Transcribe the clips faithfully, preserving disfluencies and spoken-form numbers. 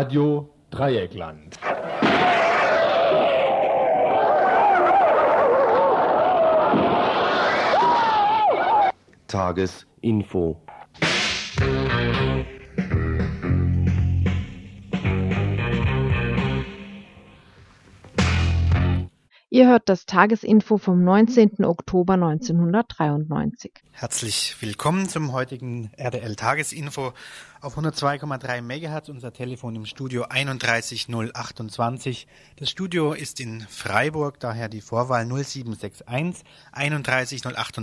Radio Dreieckland. Tagesinfo. Ihr hört das Tagesinfo vom neunzehnten Oktober neunzehnhundertdreiundneunzig. Herzlich willkommen zum heutigen R D L-Tagesinfo auf hundertzwei Komma drei Megahertz, unser Telefon im Studio drei eins null zwei acht. Das Studio ist in Freiburg, daher die Vorwahl null sieben sechs eins drei eins null zwei acht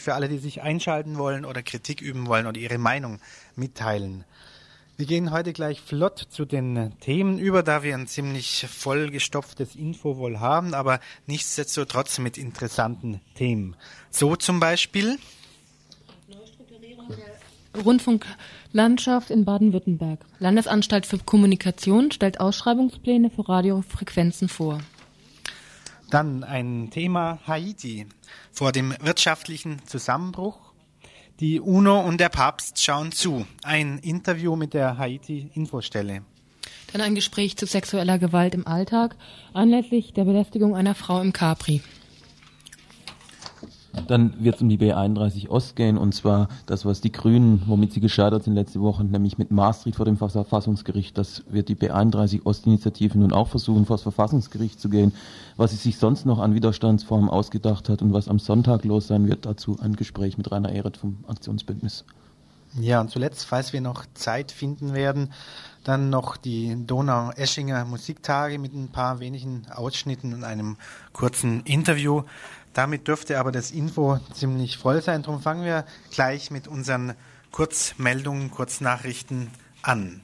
für alle, die sich einschalten wollen oder Kritik üben wollen oder ihre Meinung mitteilen. Wir gehen heute gleich flott zu den Themen über, da wir ein ziemlich vollgestopftes Info wohl haben, aber nichtsdestotrotz mit interessanten Themen. So zum Beispiel Neustrukturierung der Rundfunklandschaft in Baden-Württemberg. Landesanstalt für Kommunikation stellt Ausschreibungspläne für Radiofrequenzen vor. Dann ein Thema Haiti vor dem wirtschaftlichen Zusammenbruch. Die UNO und der Papst schauen zu. Ein Interview mit der Haiti-Infostelle. Dann ein Gespräch zu sexueller Gewalt im Alltag, anlässlich der Belästigung einer Frau im Capri. Dann wird es um die B einunddreißig Ost gehen, und zwar das, was die Grünen, womit sie gescheitert sind letzte Woche, nämlich mit Maastricht vor dem Verfassungsgericht. Das wird die B einunddreißig Ost-Initiative nun auch versuchen, vor das Verfassungsgericht zu gehen. Was sie sich sonst noch an Widerstandsformen ausgedacht hat und was am Sonntag los sein wird, dazu ein Gespräch mit Rainer Ehret vom Aktionsbündnis. Ja, und zuletzt, falls wir noch Zeit finden werden, dann noch die Donaueschinger Musiktage mit ein paar wenigen Ausschnitten und einem kurzen Interview. Damit dürfte aber das Info ziemlich voll sein. Darum fangen wir gleich mit unseren Kurzmeldungen, Kurznachrichten an.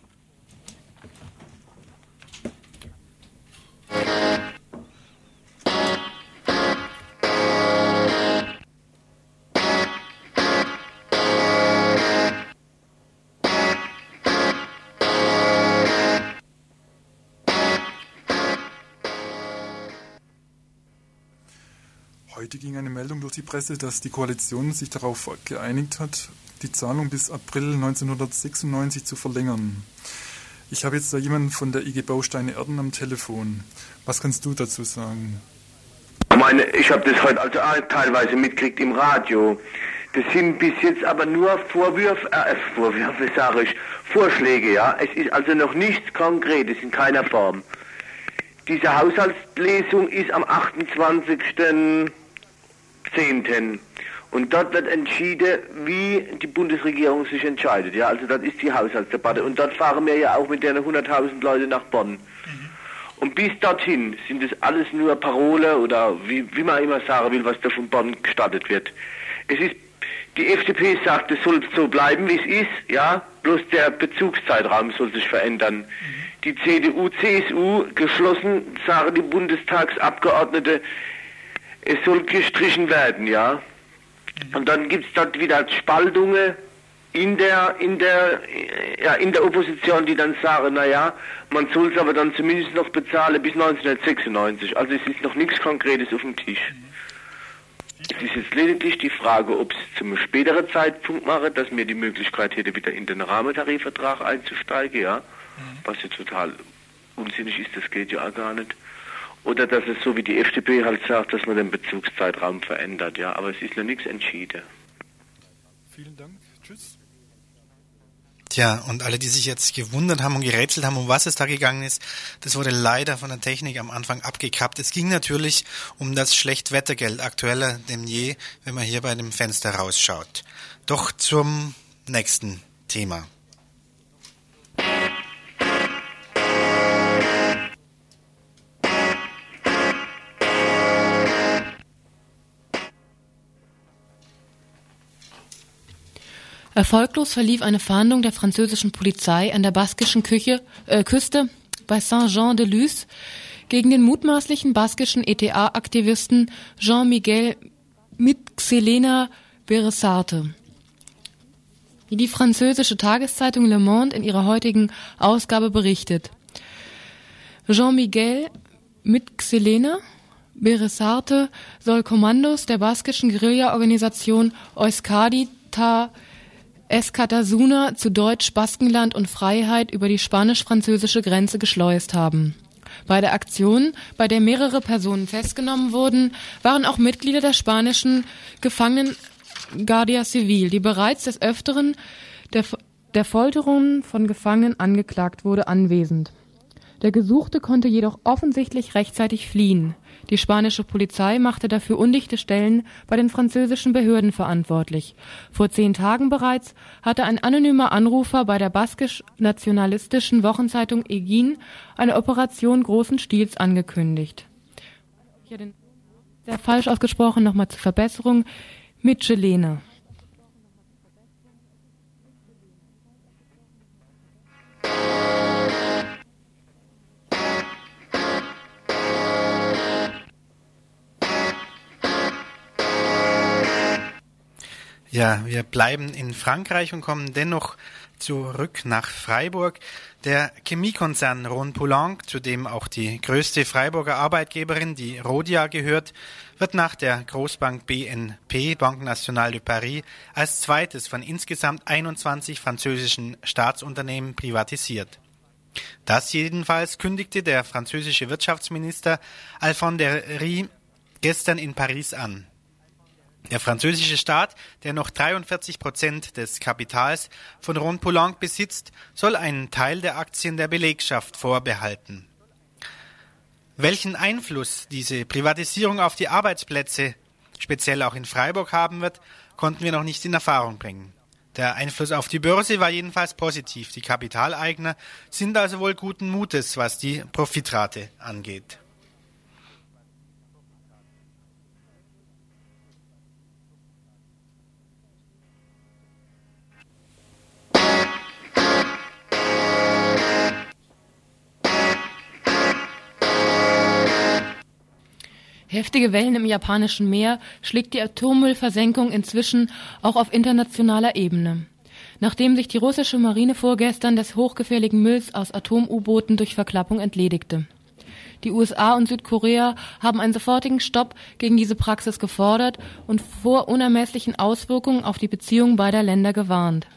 Heute ging eine Meldung durch die Presse, dass die Koalition sich darauf geeinigt hat, die Zahlung bis April neunzehnhundertsechsundneunzig zu verlängern. Ich habe jetzt da jemanden von der I G Bausteine-Erden am Telefon. Was kannst du dazu sagen? Meine, ich habe das heute also teilweise mitgekriegt im Radio. Das sind bis jetzt aber nur Vorwürfe, äh, Vorwürfe sage ich, Vorschläge, ja. Es ist also noch nichts Konkretes in keiner Form. Diese Haushaltslesung ist am achtundzwanzigsten zehnten Und dort wird entschieden, wie die Bundesregierung sich entscheidet. Ja, also das ist die Haushaltsdebatte. Und dort fahren wir ja auch mit den hunderttausend Leute nach Bonn. Mhm. Und bis dorthin sind es alles nur Parole oder wie, wie man immer sagen will, was da von Bonn gestattet wird. Es ist, die F D P sagt, es soll so bleiben, wie es ist, ja, bloß der Bezugszeitraum soll sich verändern. Mhm. Die C D U, C S U geschlossen, sagen die Bundestagsabgeordnete, es soll gestrichen werden, ja. Und dann gibt's dort wieder Spaltungen in der, in der, ja, in der Opposition, die dann sagen, naja, man soll's aber dann zumindest noch bezahlen bis neunzehnhundertsechsundneunzig. Also es ist noch nichts Konkretes auf dem Tisch. Es ist jetzt lediglich die Frage, ob es zum späteren Zeitpunkt mache, dass mir die Möglichkeit hätte, wieder in den Rahmentarifvertrag einzusteigen, ja. Was ja total unsinnig ist, das geht ja auch gar nicht. Oder dass es so wie die F D P halt sagt, dass man den Bezugszeitraum verändert. Ja, aber es ist noch nichts entschieden. Vielen Dank. Tschüss. Tja, und alle, die sich jetzt gewundert haben und gerätselt haben, um was es da gegangen ist, das wurde leider von der Technik am Anfang abgekappt. Es ging natürlich um das Schlechtwettergeld, aktueller denn je, wenn man hier bei dem Fenster rausschaut. Doch zum nächsten Thema. Erfolglos verlief eine Fahndung der französischen Polizei an der baskischen Küche, äh, Küste bei Saint-Jean-de-Luz gegen den mutmaßlichen baskischen E T A-Aktivisten Jean Miguel Mitxelena Beresarte. Wie die französische Tageszeitung Le Monde in ihrer heutigen Ausgabe berichtet. Jean Miguel Mitxelena Beresarte soll Kommandos der baskischen Guerilla-Organisation Euskadi Ta Escatasuna, zu Deutsch Baskenland und Freiheit, über die spanisch-französische Grenze geschleust haben. Bei der Aktion, bei der mehrere Personen festgenommen wurden, waren auch Mitglieder der spanischen Gefangenen Guardia Civil, die bereits des Öfteren der, der Folterungen von Gefangenen angeklagt wurde, anwesend. Der Gesuchte konnte jedoch offensichtlich rechtzeitig fliehen. Die spanische Polizei machte dafür undichte Stellen bei den französischen Behörden verantwortlich. Vor zehn Tagen bereits hatte ein anonymer Anrufer bei der baskisch-nationalistischen Wochenzeitung Egin eine Operation großen Stils angekündigt. Hier den sehr falsch ausgesprochen, nochmal zur Verbesserung, Mitxelena. Ja, wir bleiben in Frankreich und kommen dennoch zurück nach Freiburg. Der Chemiekonzern Rhône-Poulenc, zu dem auch die größte Freiburger Arbeitgeberin, die Rodia, gehört, wird nach der Großbank B N P, Banque Nationale de Paris, als zweites von insgesamt einundzwanzig französischen Staatsunternehmen privatisiert. Das jedenfalls kündigte der französische Wirtschaftsminister Alphanderie gestern in Paris an. Der französische Staat, der noch dreiundvierzig Prozent des Kapitals von Rhône-Poulenc besitzt, soll einen Teil der Aktien der Belegschaft vorbehalten. Welchen Einfluss diese Privatisierung auf die Arbeitsplätze, speziell auch in Freiburg, haben wird, konnten wir noch nicht in Erfahrung bringen. Der Einfluss auf die Börse war jedenfalls positiv. Die Kapitaleigner sind also wohl guten Mutes, was die Profitrate angeht. Heftige Wellen im japanischen Meer schlägt die Atommüllversenkung inzwischen auch auf internationaler Ebene. Nachdem sich die russische Marine vorgestern des hochgefährlichen Mülls aus Atom-U-Booten durch Verklappung entledigte. Die U S A und Südkorea haben einen sofortigen Stopp gegen diese Praxis gefordert und vor unermesslichen Auswirkungen auf die Beziehungen beider Länder gewarnt.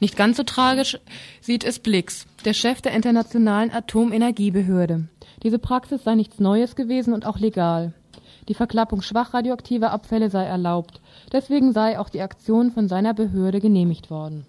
Nicht ganz so tragisch sieht es Blix, der Chef der Internationalen Atomenergiebehörde. Diese Praxis sei nichts Neues gewesen und auch legal. Die Verklappung schwach radioaktiver Abfälle sei erlaubt. Deswegen sei auch die Aktion von seiner Behörde genehmigt worden.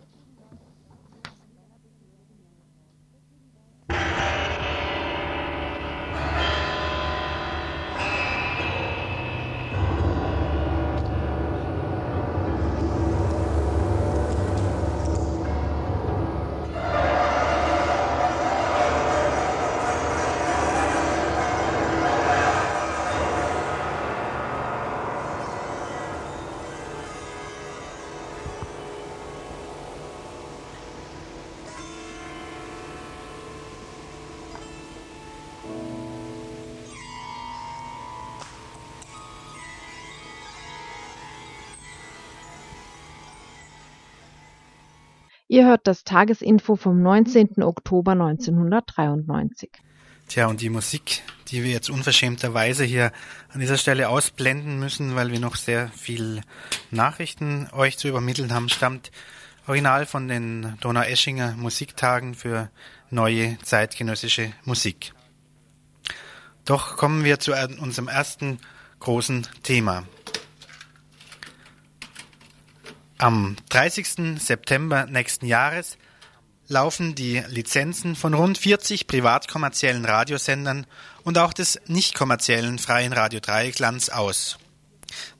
Ihr hört das Tagesinfo vom neunzehnten Oktober neunzehnhundertdreiundneunzig. Tja, und die Musik, die wir jetzt unverschämterweise hier an dieser Stelle ausblenden müssen, weil wir noch sehr viel Nachrichten euch zu übermitteln haben, stammt original von den Donaueschinger Musiktagen für neue zeitgenössische Musik. Doch kommen wir zu unserem ersten großen Thema. Am dreißigsten September nächsten Jahres laufen die Lizenzen von rund vierzig privatkommerziellen Radiosendern und auch des nicht kommerziellen Freien Radio Dreiecklands aus.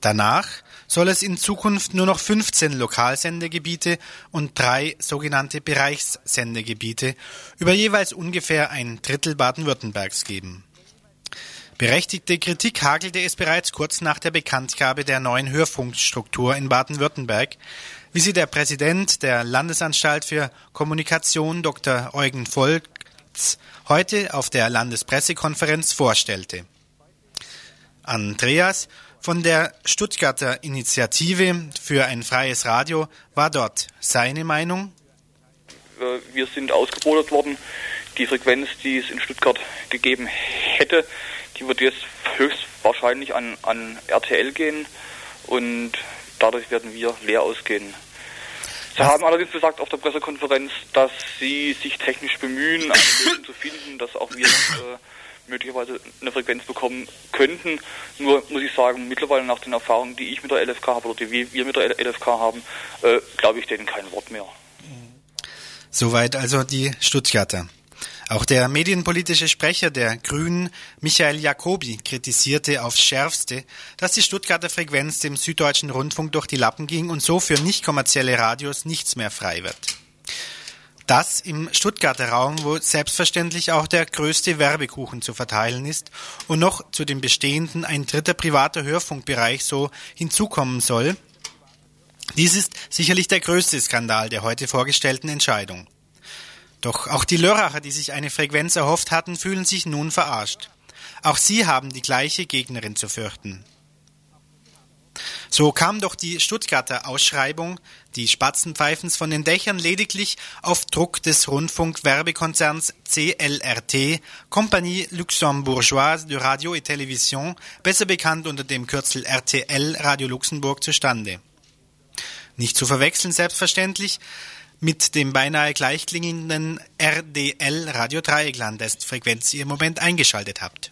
Danach soll es in Zukunft nur noch fünfzehn Lokalsendegebiete und drei sogenannte Bereichssendegebiete über jeweils ungefähr ein Drittel Baden-Württembergs geben. Berechtigte Kritik hagelte es bereits kurz nach der Bekanntgabe der neuen Hörfunkstruktur in Baden-Württemberg, wie sie der Präsident der Landesanstalt für Kommunikation, Doktor Eugen Volz, heute auf der Landespressekonferenz vorstellte. Andreas von der Stuttgarter Initiative für ein freies Radio war dort. Seine Meinung? Wir sind ausgebotert worden. Die Frequenz, die es in Stuttgart gegeben hätte, die wird jetzt höchstwahrscheinlich an, an R T L gehen und dadurch werden wir leer ausgehen. Sie Was? haben allerdings gesagt auf der Pressekonferenz, dass Sie sich technisch bemühen, eine Lösung zu finden, dass auch wir äh, möglicherweise eine Frequenz bekommen könnten. Nur muss ich sagen, mittlerweile nach den Erfahrungen, die ich mit der L F K habe oder die wir mit der L F K haben, äh, glaube ich denen kein Wort mehr. Soweit also die Stuttgarter. Auch der medienpolitische Sprecher der Grünen, Michael Jacobi, kritisierte aufs Schärfste, dass die Stuttgarter Frequenz dem Süddeutschen Rundfunk durch die Lappen ging und so für nicht kommerzielle Radios nichts mehr frei wird. Das im Stuttgarter Raum, wo selbstverständlich auch der größte Werbekuchen zu verteilen ist und noch zu dem bestehenden ein dritter privater Hörfunkbereich so hinzukommen soll. Dies ist sicherlich der größte Skandal der heute vorgestellten Entscheidung. Doch auch die Lörracher, die sich eine Frequenz erhofft hatten, fühlen sich nun verarscht. Auch sie haben die gleiche Gegnerin zu fürchten. So kam doch die Stuttgarter Ausschreibung, die Spatzenpfeifens von den Dächern, lediglich auf Druck des Rundfunkwerbekonzerns C L R T, Compagnie Luxembourgeoise de Radio et Télévision, besser bekannt unter dem Kürzel R T L Radio Luxemburg, zustande. Nicht zu verwechseln selbstverständlich mit dem beinahe gleichklingenden R D L Radio Dreieckland, dessen Frequenz ihr im Moment eingeschaltet habt.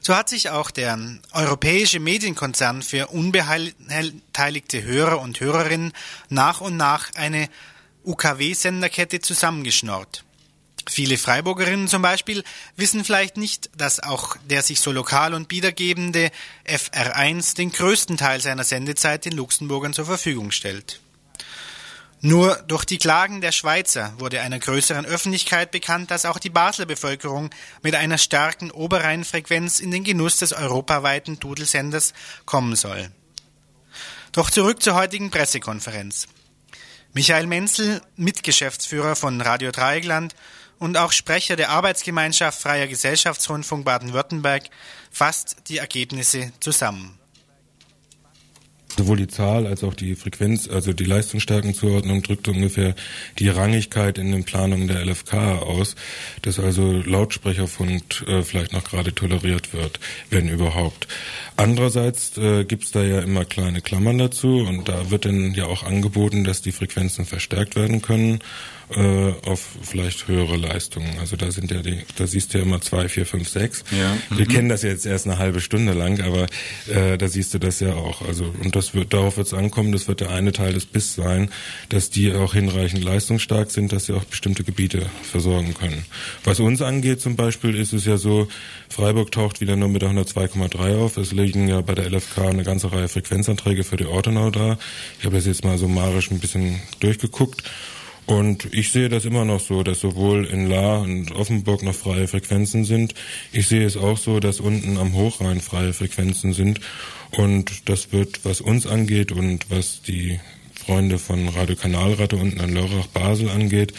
So hat sich auch der europäische Medienkonzern für unbeteiligte Hörer und Hörerinnen nach und nach eine U K W-Senderkette zusammengeschnorrt. Viele Freiburgerinnen zum Beispiel wissen vielleicht nicht, dass auch der sich so lokal und biedergebende F R eins den größten Teil seiner Sendezeit den Luxemburgern zur Verfügung stellt. Nur durch die Klagen der Schweizer wurde einer größeren Öffentlichkeit bekannt, dass auch die Basler Bevölkerung mit einer starken Oberrheinfrequenz in den Genuss des europaweiten Dudelsenders kommen soll. Doch zurück zur heutigen Pressekonferenz. Michael Menzel, Mitgeschäftsführer von Radio Dreieckland und auch Sprecher der Arbeitsgemeinschaft Freier Gesellschaftsrundfunk Baden-Württemberg, fasst die Ergebnisse zusammen. Sowohl die Zahl als auch die Frequenz, also die Leistungsstärkenzuordnung, drückte ungefähr die Rangigkeit in den Planungen der L F K aus, dass also Lautsprecherfunk äh, vielleicht noch gerade toleriert wird, wenn überhaupt. Andererseits äh, gibt's da ja immer kleine Klammern dazu und da wird dann ja auch angeboten, dass die Frequenzen verstärkt werden können äh, auf vielleicht höhere Leistungen. Also da sind ja die, da siehst du ja immer zwei, vier, fünf, sechs. Ja. Wir mhm. kennen das jetzt erst eine halbe Stunde lang, aber äh, da siehst du das ja auch. Also und das wird, darauf wird es ankommen, das wird der eine Teil des B I S sein, dass die auch hinreichend leistungsstark sind, dass sie auch bestimmte Gebiete versorgen können. Was uns angeht zum Beispiel, ist es ja so, Freiburg taucht wieder nur mit der hundertzwei Komma drei auf. Es liegen ja bei der L F K eine ganze Reihe Frequenzanträge für die Ortenau da. Ich habe das jetzt mal summarisch ein bisschen durchgeguckt. Und ich sehe das immer noch so, dass sowohl in Lahr und Offenburg noch freie Frequenzen sind. Ich sehe es auch so, dass unten am Hochrhein freie Frequenzen sind. Und das wird, was uns angeht und was die Freunde von Radio Kanalratte unten an Lörrach-Basel angeht,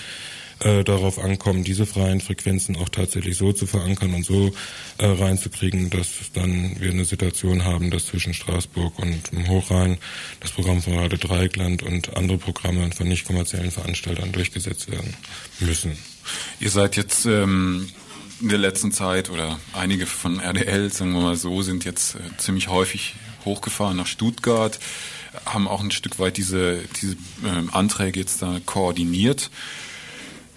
äh, darauf ankommen, diese freien Frequenzen auch tatsächlich so zu verankern und so äh, reinzukriegen, dass dann wir eine Situation haben, dass zwischen Straßburg und dem Hochrhein das Programm von Radio Dreieckland und andere Programme von nicht kommerziellen Veranstaltern durchgesetzt werden müssen. Ihr seid jetzt ähm, in der letzten Zeit oder einige von R D L, sagen wir mal so, sind jetzt äh, ziemlich häufig hochgefahren nach Stuttgart, haben auch ein Stück weit diese, diese äh, Anträge jetzt da koordiniert.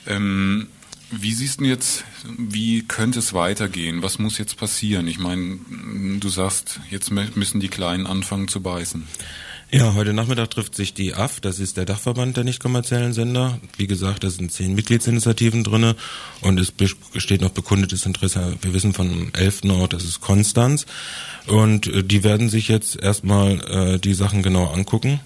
Ähm, wie siehst du jetzt, wie könnte es weitergehen? Was muss jetzt passieren? Ich meine, du sagst, jetzt müssen die Kleinen anfangen zu beißen. Ja, heute Nachmittag trifft sich die A F, das ist der Dachverband der nicht kommerziellen Sender. Wie gesagt, da sind zehn Mitgliedsinitiativen drinne und es besteht noch bekundetes Interesse. Wir wissen vom elften Ort, das ist Konstanz. Und die werden sich jetzt erstmal äh, die Sachen genau angucken.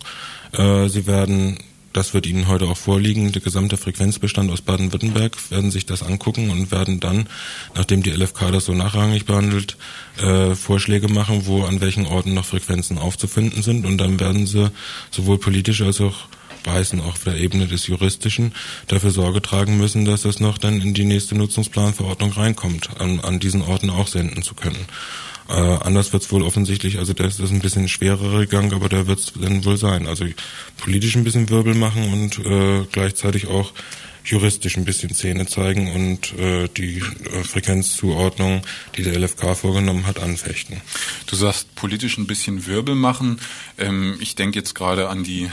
Äh, sie werden... Das wird Ihnen heute auch vorliegen. Der gesamte Frequenzbestand aus Baden-Württemberg werden sich das angucken und werden dann, nachdem die L F K das so nachrangig behandelt, äh, Vorschläge machen, wo an welchen Orten noch Frequenzen aufzufinden sind. Und dann werden sie sowohl politisch als auch beißen, auch auf der Ebene des Juristischen, dafür Sorge tragen müssen, dass das noch dann in die nächste Nutzungsplanverordnung reinkommt, an, an diesen Orten auch senden zu können. Äh, anders wird's wohl offensichtlich, also das ist ein bisschen schwererer Gang, aber da wird's dann wohl sein. Also politisch ein bisschen Wirbel machen und äh, gleichzeitig auch juristisch ein bisschen Zähne zeigen und äh, die äh, Frequenzzuordnung, die der L F K vorgenommen hat, anfechten. Du sagst, politisch ein bisschen Wirbel machen. Ähm, ich denke jetzt gerade an die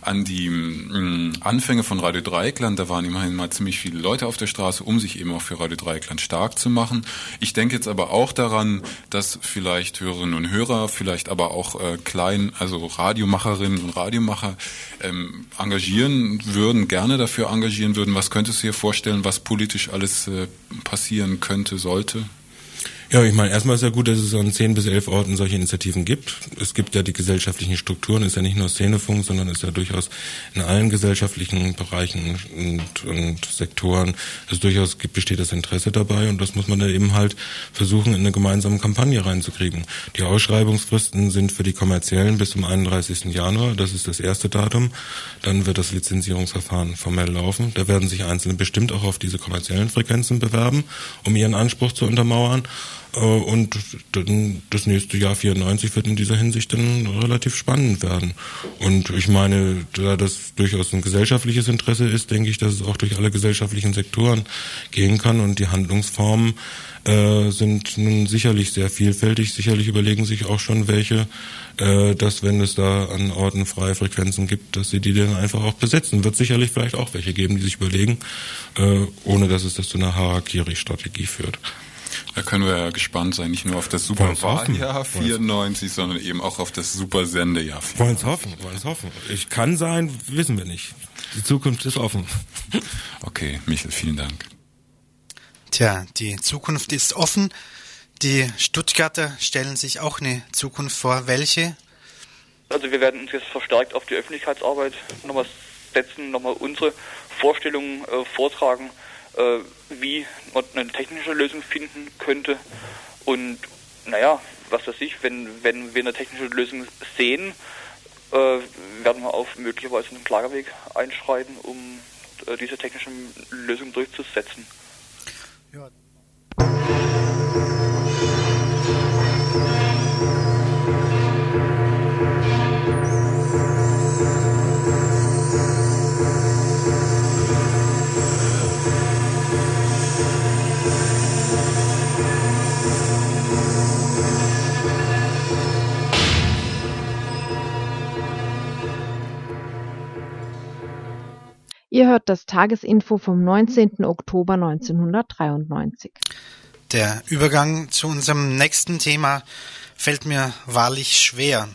an die mh, Anfänge von Radio Dreieckland. Da waren immerhin mal ziemlich viele Leute auf der Straße, um sich eben auch für Radio Dreieckland stark zu machen. Ich denke jetzt aber auch daran, dass vielleicht Hörerinnen und Hörer, vielleicht aber auch äh, klein, also Radiomacherinnen und Radiomacher ähm, engagieren würden, gerne dafür engagieren würden. Was könntest du dir vorstellen, was politisch alles äh, passieren könnte, sollte? Ja, ich meine, erstmal ist ja gut, dass es an zehn bis elf Orten solche Initiativen gibt. Es gibt ja die gesellschaftlichen Strukturen, ist ja nicht nur Szenefunk, sondern ist ja durchaus in allen gesellschaftlichen Bereichen und, und Sektoren, es durchaus gibt, besteht das Interesse dabei, und das muss man da eben halt versuchen, in eine gemeinsame Kampagne reinzukriegen. Die Ausschreibungsfristen sind für die kommerziellen bis zum einunddreißigsten Januar, das ist das erste Datum. Dann wird das Lizenzierungsverfahren formell laufen. Da werden sich Einzelne bestimmt auch auf diese kommerziellen Frequenzen bewerben, um ihren Anspruch zu untermauern. Und dann das nächste Jahr vierundneunzig wird in dieser Hinsicht dann relativ spannend werden. Und ich meine, da das durchaus ein gesellschaftliches Interesse ist, denke ich, dass es auch durch alle gesellschaftlichen Sektoren gehen kann. Und die Handlungsformen äh, sind nun sicherlich sehr vielfältig. Sicherlich überlegen sich auch schon welche, äh, dass, wenn es da an Orten freie Frequenzen gibt, dass sie die dann einfach auch besetzen. Wird sicherlich vielleicht auch welche geben, die sich überlegen, äh, ohne dass es das zu einer Harakiri-Strategie führt. Da können wir ja gespannt sein, nicht nur auf das Superwahljahr vierundneunzig, sondern eben auch auf das Supersendejahr vierundneunzig. Wollen es hoffen, wollen es hoffen. Ich kann sein, wissen wir nicht. Die Zukunft ist offen. Okay, Michel, vielen Dank. Tja, die Zukunft ist offen. Die Stuttgarter stellen sich auch eine Zukunft vor. Welche? Also wir werden uns jetzt verstärkt auf die Öffentlichkeitsarbeit nochmal setzen, nochmal unsere Vorstellungen äh, vortragen, wie man eine technische Lösung finden könnte. Und naja, was weiß ich, wenn, wenn wir eine technische Lösung sehen, äh, werden wir auf möglicherweise einen Klageweg einschreiten, um äh, diese technische Lösung durchzusetzen. Ja. Ihr hört das Tagesinfo vom neunzehnten Oktober neunzehnhundertdreiundneunzig. Der Übergang zu unserem nächsten Thema fällt mir wahrlich schwer.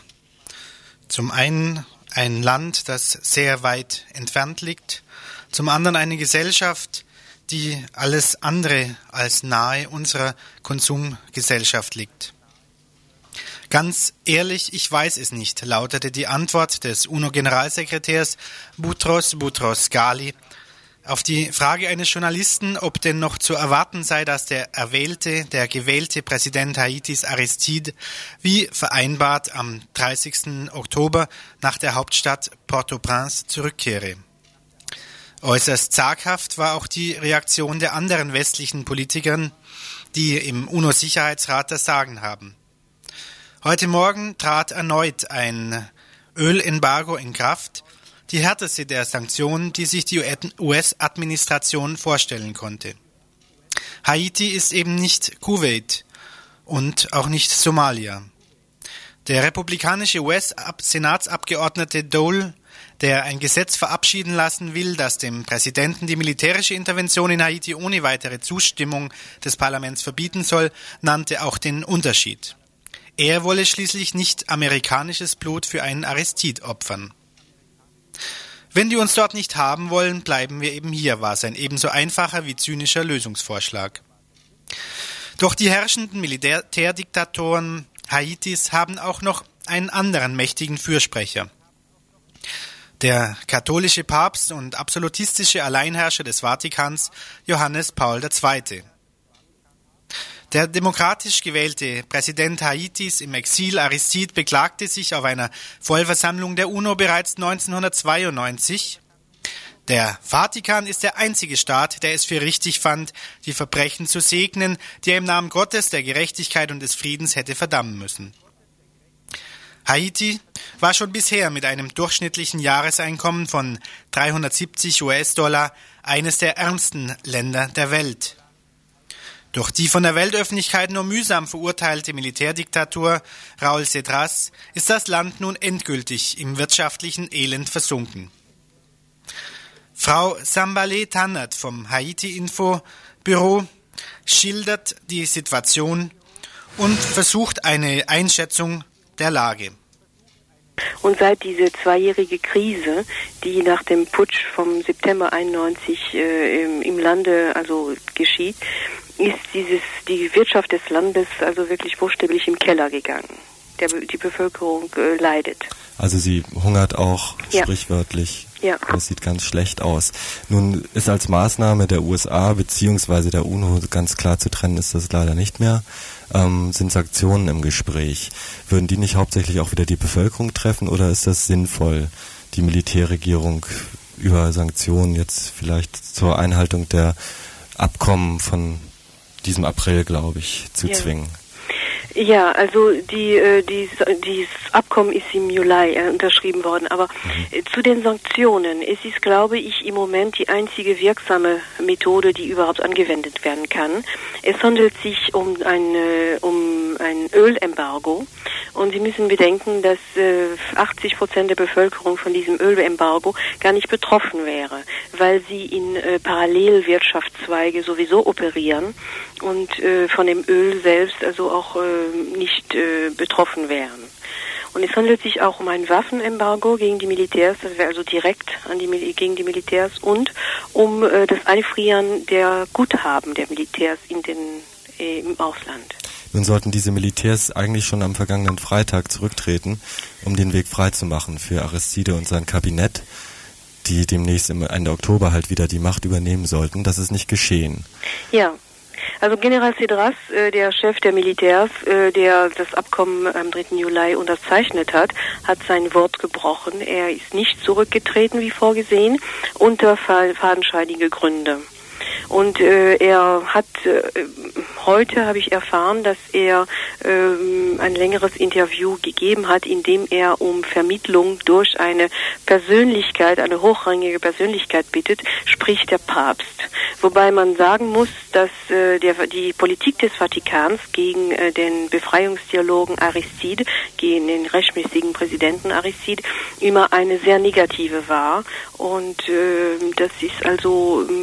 Zum einen ein Land, das sehr weit entfernt liegt, zum anderen eine Gesellschaft, die alles andere als nahe unserer Konsumgesellschaft liegt. Ganz ehrlich, ich weiß es nicht, lautete die Antwort des UNO-Generalsekretärs Boutros Boutros-Ghali auf die Frage eines Journalisten, ob denn noch zu erwarten sei, dass der erwählte, der gewählte Präsident Haitis Aristide wie vereinbart am dreißigsten Oktober nach der Hauptstadt Port-au-Prince zurückkehre. Äußerst zaghaft war auch die Reaktion der anderen westlichen Politikern, die im UNO-Sicherheitsrat das Sagen haben. Heute Morgen trat erneut ein Ölembargo in Kraft, die härteste der Sanktionen, die sich die U S-Administration vorstellen konnte. Haiti ist eben nicht Kuwait und auch nicht Somalia. Der republikanische U S-Senatsabgeordnete Dole, der ein Gesetz verabschieden lassen will, das dem Präsidenten die militärische Intervention in Haiti ohne weitere Zustimmung des Parlaments verbieten soll, nannte auch den Unterschied. Er wolle schließlich nicht amerikanisches Blut für einen Aristide opfern. Wenn die uns dort nicht haben wollen, bleiben wir eben hier, war sein ebenso einfacher wie zynischer Lösungsvorschlag. Doch die herrschenden Militärdiktatoren Haitis haben auch noch einen anderen mächtigen Fürsprecher. Der katholische Papst und absolutistische Alleinherrscher des Vatikans, Johannes Paul der Zweite. Der demokratisch gewählte Präsident Haitis im Exil, Aristide, beklagte sich auf einer Vollversammlung der UNO bereits neunzehnhundertzweiundneunzig. Der Vatikan ist der einzige Staat, der es für richtig fand, die Verbrechen zu segnen, die er im Namen Gottes, der Gerechtigkeit und des Friedens hätte verdammen müssen. Haiti war schon bisher mit einem durchschnittlichen Jahreseinkommen von dreihundertsiebzig US-Dollar eines der ärmsten Länder der Welt. Durch die von der Weltöffentlichkeit nur mühsam verurteilte Militärdiktatur Raoul Cédras ist das Land nun endgültig im wirtschaftlichen Elend versunken. Frau Sambalé Tannert vom Haiti-Info-Büro schildert die Situation und versucht eine Einschätzung der Lage. Und seit diese zweijährige Krise, die nach dem Putsch vom September einundneunzig äh, im, im Lande also geschieht, ist dieses die Wirtschaft des Landes also wirklich buchstäblich im Keller gegangen. Der, die Bevölkerung äh, leidet. Also sie hungert auch, ja. Sprichwörtlich. Ja. Das sieht ganz schlecht aus. Nun ist als Maßnahme der U S A bzw. der UNO ganz klar zu trennen, ist das leider nicht mehr. Ähm, sind Sanktionen im Gespräch. Würden die nicht hauptsächlich auch wieder die Bevölkerung treffen oder ist das sinnvoll, die Militärregierung über Sanktionen jetzt vielleicht zur Einhaltung der Abkommen von diesem April, glaube ich, zu ja. zwingen? Ja, also die, äh, die, dieses Abkommen ist im Juli äh, unterschrieben worden, aber äh, zu den Sanktionen, es ist, glaube ich, im Moment die einzige wirksame Methode, die überhaupt angewendet werden kann. Es handelt sich um ein, äh, um ein Ölembargo und Sie müssen bedenken, dass äh, achtzig Prozent der Bevölkerung von diesem Ölembargo gar nicht betroffen wäre, weil sie in äh, Parallelwirtschaftszweige sowieso operieren und äh, von dem Öl selbst also auch äh, nicht äh, betroffen wären. Und es handelt sich auch um ein Waffenembargo gegen die Militärs, das wäre also direkt an die, gegen die Militärs und um äh, das Einfrieren der Guthaben der Militärs in den, äh, im Ausland. Nun sollten diese Militärs eigentlich schon am vergangenen Freitag zurücktreten, um den Weg freizumachen für Aristide und sein Kabinett, die demnächst Ende Oktober halt wieder die Macht übernehmen sollten. Das ist nicht geschehen. Ja. Also General Cédras, äh, der Chef der Militärs, äh, der das Abkommen am dritten Juli unterzeichnet hat, hat sein Wort gebrochen. Er ist nicht zurückgetreten, wie vorgesehen, unter fadenscheinige Gründe. Und äh, er hat, äh, heute habe ich erfahren, dass er äh, ein längeres Interview gegeben hat, in dem er um Vermittlung durch eine Persönlichkeit, eine hochrangige Persönlichkeit bittet, sprich der Papst. Wobei man sagen muss, dass äh, der, die Politik des Vatikans gegen äh, den Befreiungsdialogen Aristide, gegen den rechtmäßigen Präsidenten Aristide, immer eine sehr negative war. Und äh, das ist also äh,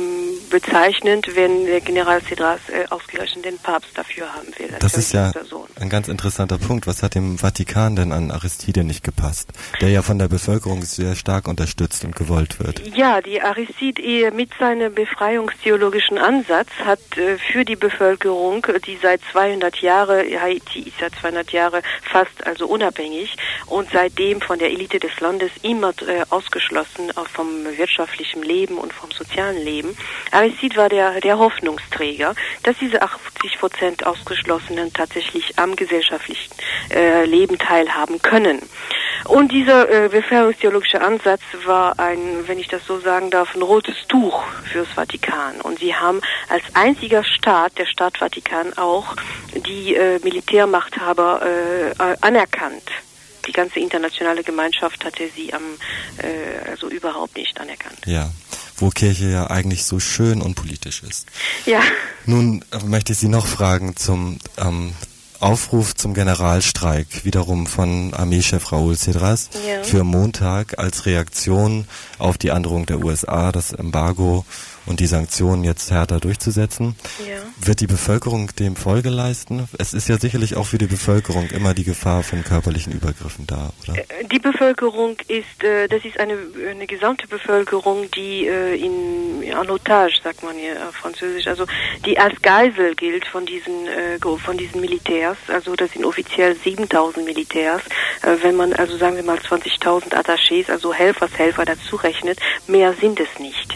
bezeichnend, wenn der General Cédras äh, ausgerechnet den Papst dafür haben will. Das ist ja Person. Ein ganz interessanter Punkt. Was hat dem Vatikan denn an Aristide nicht gepasst? Der ja von der Bevölkerung sehr stark unterstützt und gewollt wird. Ja, die Aristide mit seinem befreiungstheologischen Ansatz hat äh, für die Bevölkerung, die seit zweihundert Jahren, Haiti ist seit zweihundert Jahren fast also unabhängig und seitdem von der Elite des Landes immer äh, ausgeschlossen, auch vom wirtschaftlichen Leben und vom sozialen Leben. Aristide war der, der Hoffnungsträger, dass diese achtzig Prozent Ausgeschlossenen tatsächlich am gesellschaftlichen äh, Leben teilhaben können. Und dieser äh, befreiungstheologische Ansatz war ein, wenn ich das so sagen darf, ein rotes Tuch fürs Vatikan. Und sie haben als einziger Staat, der Staat Vatikan auch, die äh, Militärmachthaber äh, anerkannt. Die ganze internationale Gemeinschaft hatte sie am, äh, also überhaupt nicht anerkannt. Ja, wo Kirche ja eigentlich so schön und politisch ist. Ja. Nun möchte ich Sie noch fragen zum ähm, Aufruf zum Generalstreik, wiederum von Armeechef Raoul Cédras, ja. für Montag als Reaktion auf die Androhung der U S A, das Embargo und die Sanktionen jetzt härter durchzusetzen. Ja. Wird die Bevölkerung dem Folge leisten? Es ist ja sicherlich auch für die Bevölkerung immer die Gefahr von körperlichen Übergriffen da, oder? Die Bevölkerung ist, äh, das ist eine, eine gesamte Bevölkerung, die äh, in, in Otage, sagt man hier auf Französisch, also die als Geisel gilt von diesen, äh, von diesen Militärs. Also das sind offiziell siebentausend Militärs. Äh, wenn man also sagen wir mal zwanzigtausend Attachés, also Helfershelfer dazu rechnet, mehr sind es nicht.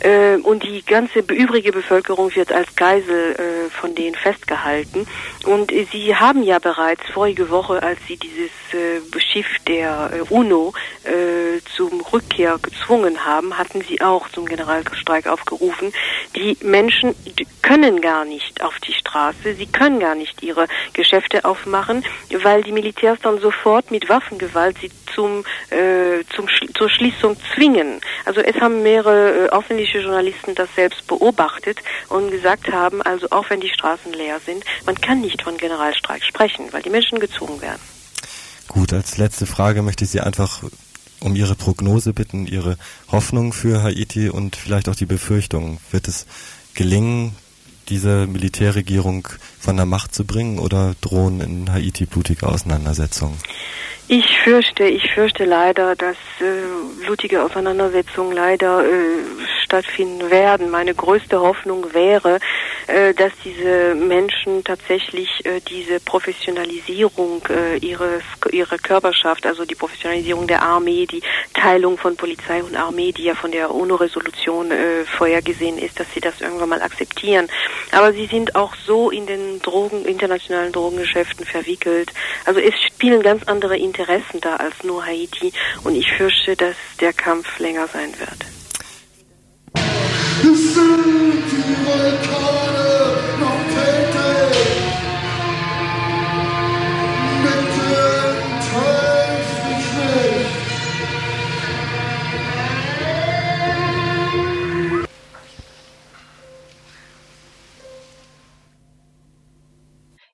äh, und die ganze übrige Bevölkerung wird als Geisel äh, von denen festgehalten. Und äh, sie haben ja bereits vorige Woche, als sie dieses äh, Schiff der äh, UNO äh, zum Rückkehr gezwungen haben, hatten sie auch zum Generalstreik aufgerufen. Die Menschen die können gar nicht auf die Straße, sie können gar nicht ihre Geschäfte aufmachen, weil die Militärs dann sofort mit Waffengewalt sie zum, äh, zum Sch- zur Schließung zwingen. Also es haben mehrere äh, ausländische Journalisten das selbst beobachtet und gesagt haben, also auch wenn die Straßen leer sind, man kann nicht von Generalstreik sprechen, weil die Menschen gezwungen werden. Gut, als letzte Frage möchte ich Sie einfach um Ihre Prognose bitten, Ihre Hoffnung für Haiti und vielleicht auch die Befürchtungen. Wird es gelingen, diese Militärregierung von der Macht zu bringen, oder drohen in Haiti blutige Auseinandersetzungen? Ich fürchte, ich fürchte leider, dass äh, blutige Auseinandersetzungen leider äh, stattfinden werden. Meine größte Hoffnung wäre, äh, dass diese Menschen tatsächlich äh, diese Professionalisierung äh, ihres, ihrer Körperschaft, also die Professionalisierung der Armee, die Teilung von Polizei und Armee, die ja von der UNO-Resolution äh, vorhergesehen ist, dass sie das irgendwann mal akzeptieren. Aber sie sind auch so in den Drogen, internationalen Drogengeschäften verwickelt. Also es spielen ganz andere Interessen. Interessen da als nur Haiti, und ich fürchte, dass der Kampf länger sein wird. Es sind die Vulkane noch tätig, mitten treffe ich nicht.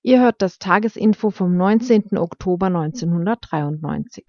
Ihr hört das Tagesinfo vom neunzehnten Oktober neunzehnhundertdreiundneunzig.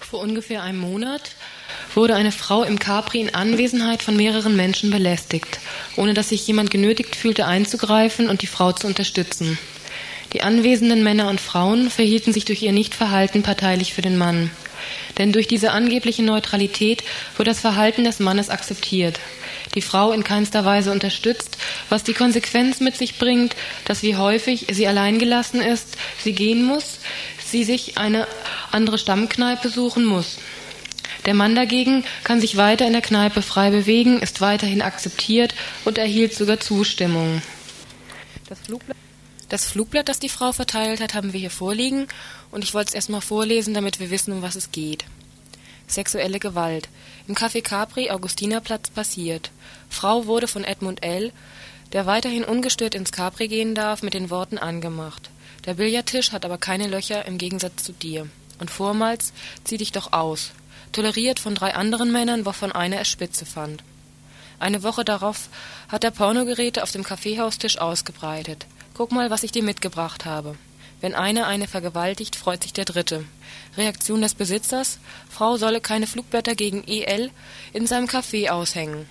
Vor ungefähr einem Monat wurde eine Frau im Capri in Anwesenheit von mehreren Menschen belästigt, ohne dass sich jemand genötigt fühlte einzugreifen und die Frau zu unterstützen. Die anwesenden Männer und Frauen verhielten sich durch ihr Nichtverhalten parteilich für den Mann. Denn durch diese angebliche Neutralität wird das Verhalten des Mannes akzeptiert, die Frau in keinster Weise unterstützt, was die Konsequenz mit sich bringt, dass wie häufig sie allein gelassen ist, sie gehen muss, sie sich eine andere Stammkneipe suchen muss. Der Mann dagegen kann sich weiter in der Kneipe frei bewegen, ist weiterhin akzeptiert und erhielt sogar Zustimmung. Das Flugblatt, das Flugblatt, das die Frau verteilt hat, haben wir hier vorliegen, und ich wollte es erstmal vorlesen, damit wir wissen, um was es geht. Sexuelle Gewalt. Im Café Capri, Augustinerplatz, passiert. Frau wurde von Edmund L., der weiterhin ungestört ins Capri gehen darf, mit den Worten angemacht. Der Billardtisch hat aber keine Löcher im Gegensatz zu dir. Und vormals, zieh dich doch aus. Toleriert von drei anderen Männern, wovon einer es spitze fand. Eine Woche darauf hat er Pornogeräte auf dem Kaffeehaustisch ausgebreitet. Guck mal, was ich dir mitgebracht habe. Wenn einer eine vergewaltigt, freut sich der Dritte. Reaktion des Besitzers: Frau solle keine Flugblätter gegen E L in seinem Café aushängen.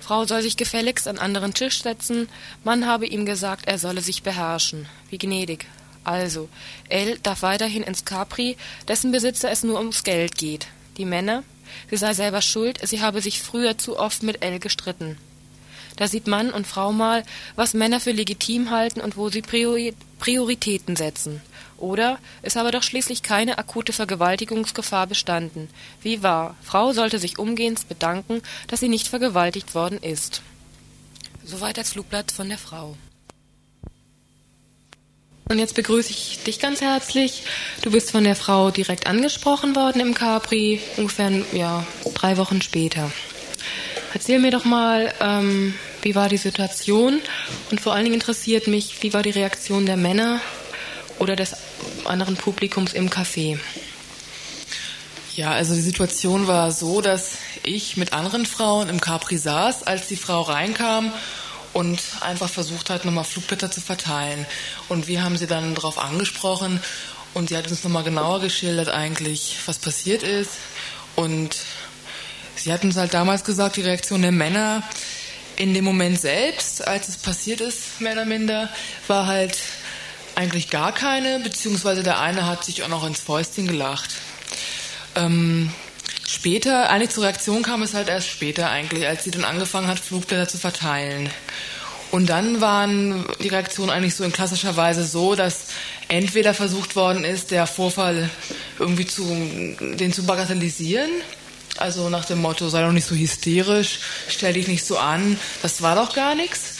Frau soll sich gefälligst an anderen Tisch setzen, Mann habe ihm gesagt, er solle sich beherrschen. Wie gnädig. Also, L darf weiterhin ins Capri, dessen Besitzer es nur ums Geld geht. Die Männer, sie sei selber schuld, sie habe sich früher zu oft mit L gestritten. Da sieht Mann und Frau mal, was Männer für legitim halten und wo sie Priori- Prioritäten setzen. Oder, es habe doch schließlich keine akute Vergewaltigungsgefahr bestanden. Wie wahr, Frau sollte sich umgehend bedanken, dass sie nicht vergewaltigt worden ist. Soweit das Flugblatt von der Frau. Und jetzt begrüße ich dich ganz herzlich. Du bist von der Frau direkt angesprochen worden im Capri, ungefähr ja, drei Wochen später. Erzähl mir doch mal, ähm, wie war die Situation? Und vor allen Dingen interessiert mich, wie war die Reaktion der Männer oder des anderen Publikums im Café? Ja, also die Situation war so, dass ich mit anderen Frauen im Capri saß, als die Frau reinkam und einfach versucht hat, nochmal Flugblätter zu verteilen. Und wir haben sie dann darauf angesprochen und sie hat uns nochmal genauer geschildert eigentlich, was passiert ist. Und sie hat uns halt damals gesagt, die Reaktion der Männer in dem Moment selbst, als es passiert ist, mehr oder minder, war halt eigentlich gar keine, beziehungsweise der eine hat sich auch noch ins Fäustchen gelacht. Ähm... Später, eigentlich zur Reaktion kam es halt erst später eigentlich, als sie dann angefangen hat, Flugblätter zu verteilen. Und dann waren die Reaktionen eigentlich so in klassischer Weise so, dass entweder versucht worden ist, der Vorfall irgendwie zu, den zu bagatellisieren. Also nach dem Motto, sei doch nicht so hysterisch, stell dich nicht so an, das war doch gar nichts.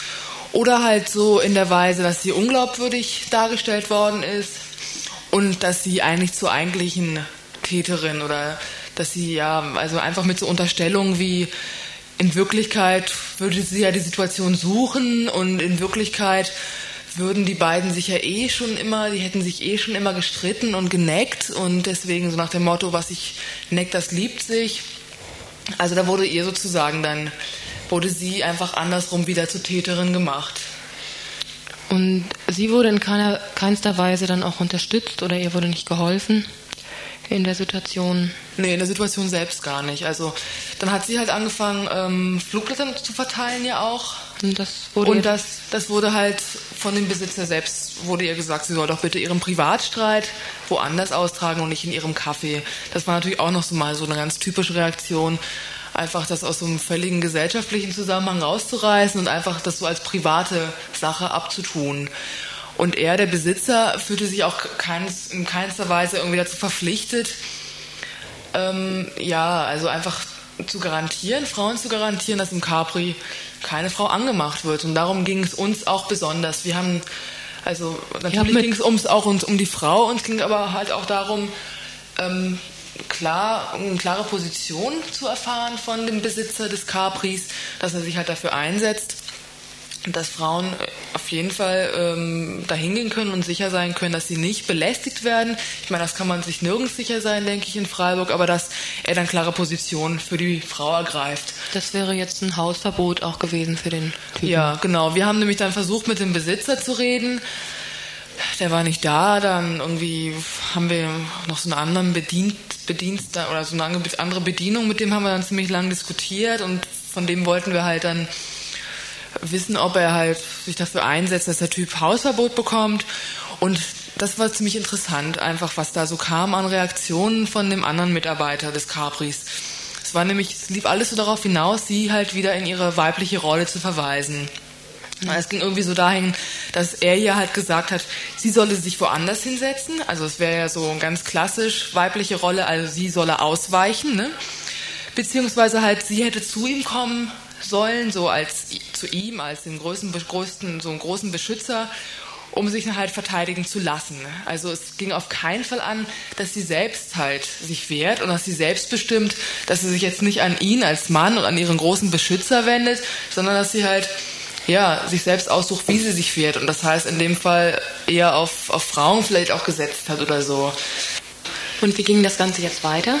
Oder halt so in der Weise, dass sie unglaubwürdig dargestellt worden ist und dass sie eigentlich zur eigentlichen Täterin oder dass sie ja, also einfach mit so Unterstellungen wie in Wirklichkeit würde sie ja die Situation suchen und in Wirklichkeit würden die beiden sich ja eh schon immer, die hätten sich eh schon immer gestritten und geneckt und deswegen so nach dem Motto, was sich neckt, das liebt sich. Also da wurde ihr sozusagen dann, wurde sie einfach andersrum wieder zur Täterin gemacht. Und sie wurde in keiner, keinster Weise dann auch unterstützt oder ihr wurde nicht geholfen? In der Situation? Nee, in der Situation selbst gar nicht. Also dann hat sie halt angefangen, ähm, Flugblätter zu verteilen ja auch. Und das wurde, Und das, das wurde halt von dem Besitzer selbst, wurde ihr gesagt, sie soll doch bitte ihren Privatstreit woanders austragen und nicht in ihrem Café. Das war natürlich auch noch so mal so eine ganz typische Reaktion, einfach das aus so einem völligen gesellschaftlichen Zusammenhang rauszureißen und einfach das so als private Sache abzutun. Und er, der Besitzer, fühlte sich auch keins, in keinster Weise irgendwie dazu verpflichtet, ähm, ja, also einfach zu garantieren, Frauen zu garantieren, dass im Capri keine Frau angemacht wird. Und darum ging es uns auch besonders. Wir haben, also natürlich ging es uns auch um die Frau, uns ging aber halt auch darum, ähm, klar, eine klare Position zu erfahren von dem Besitzer des Capris, dass er sich halt dafür einsetzt, dass Frauen auf jeden Fall ähm, dahin gehen können und sicher sein können, dass sie nicht belästigt werden. Ich meine, das kann man sich nirgends sicher sein, denke ich, in Freiburg, aber dass er dann klare Positionen für die Frau ergreift. Das wäre jetzt ein Hausverbot auch gewesen für den Typen. Ja, genau. Wir haben nämlich dann versucht, mit dem Besitzer zu reden. Der war nicht da. Dann irgendwie haben wir noch so einen anderen Bedient, Bedient oder so eine andere Bedienung, mit dem haben wir dann ziemlich lang diskutiert und von dem wollten wir halt dann wissen, ob er halt sich dafür einsetzt, dass der Typ Hausverbot bekommt. Und das war ziemlich interessant, einfach was da so kam an Reaktionen von dem anderen Mitarbeiter des Capris. Es war nämlich, es lief alles so darauf hinaus, sie halt wieder in ihre weibliche Rolle zu verweisen. Mhm. Es ging irgendwie so dahin, dass er ihr halt gesagt hat, sie solle sich woanders hinsetzen. Also es wäre ja so ganz klassisch weibliche Rolle, also sie solle ausweichen, ne? Beziehungsweise halt, sie hätte zu ihm kommen sollen, so als zu ihm, als den größten, größten, so einen großen Beschützer, um sich halt verteidigen zu lassen. Also es ging auf keinen Fall an, dass sie selbst halt sich wehrt und dass sie selbst bestimmt, dass sie sich jetzt nicht an ihn als Mann und an ihren großen Beschützer wendet, sondern dass sie halt ja, sich selbst aussucht, wie sie sich wehrt. Und das heißt in dem Fall eher auf, auf Frauen vielleicht auch gesetzt hat oder so. Und wie ging das Ganze jetzt weiter?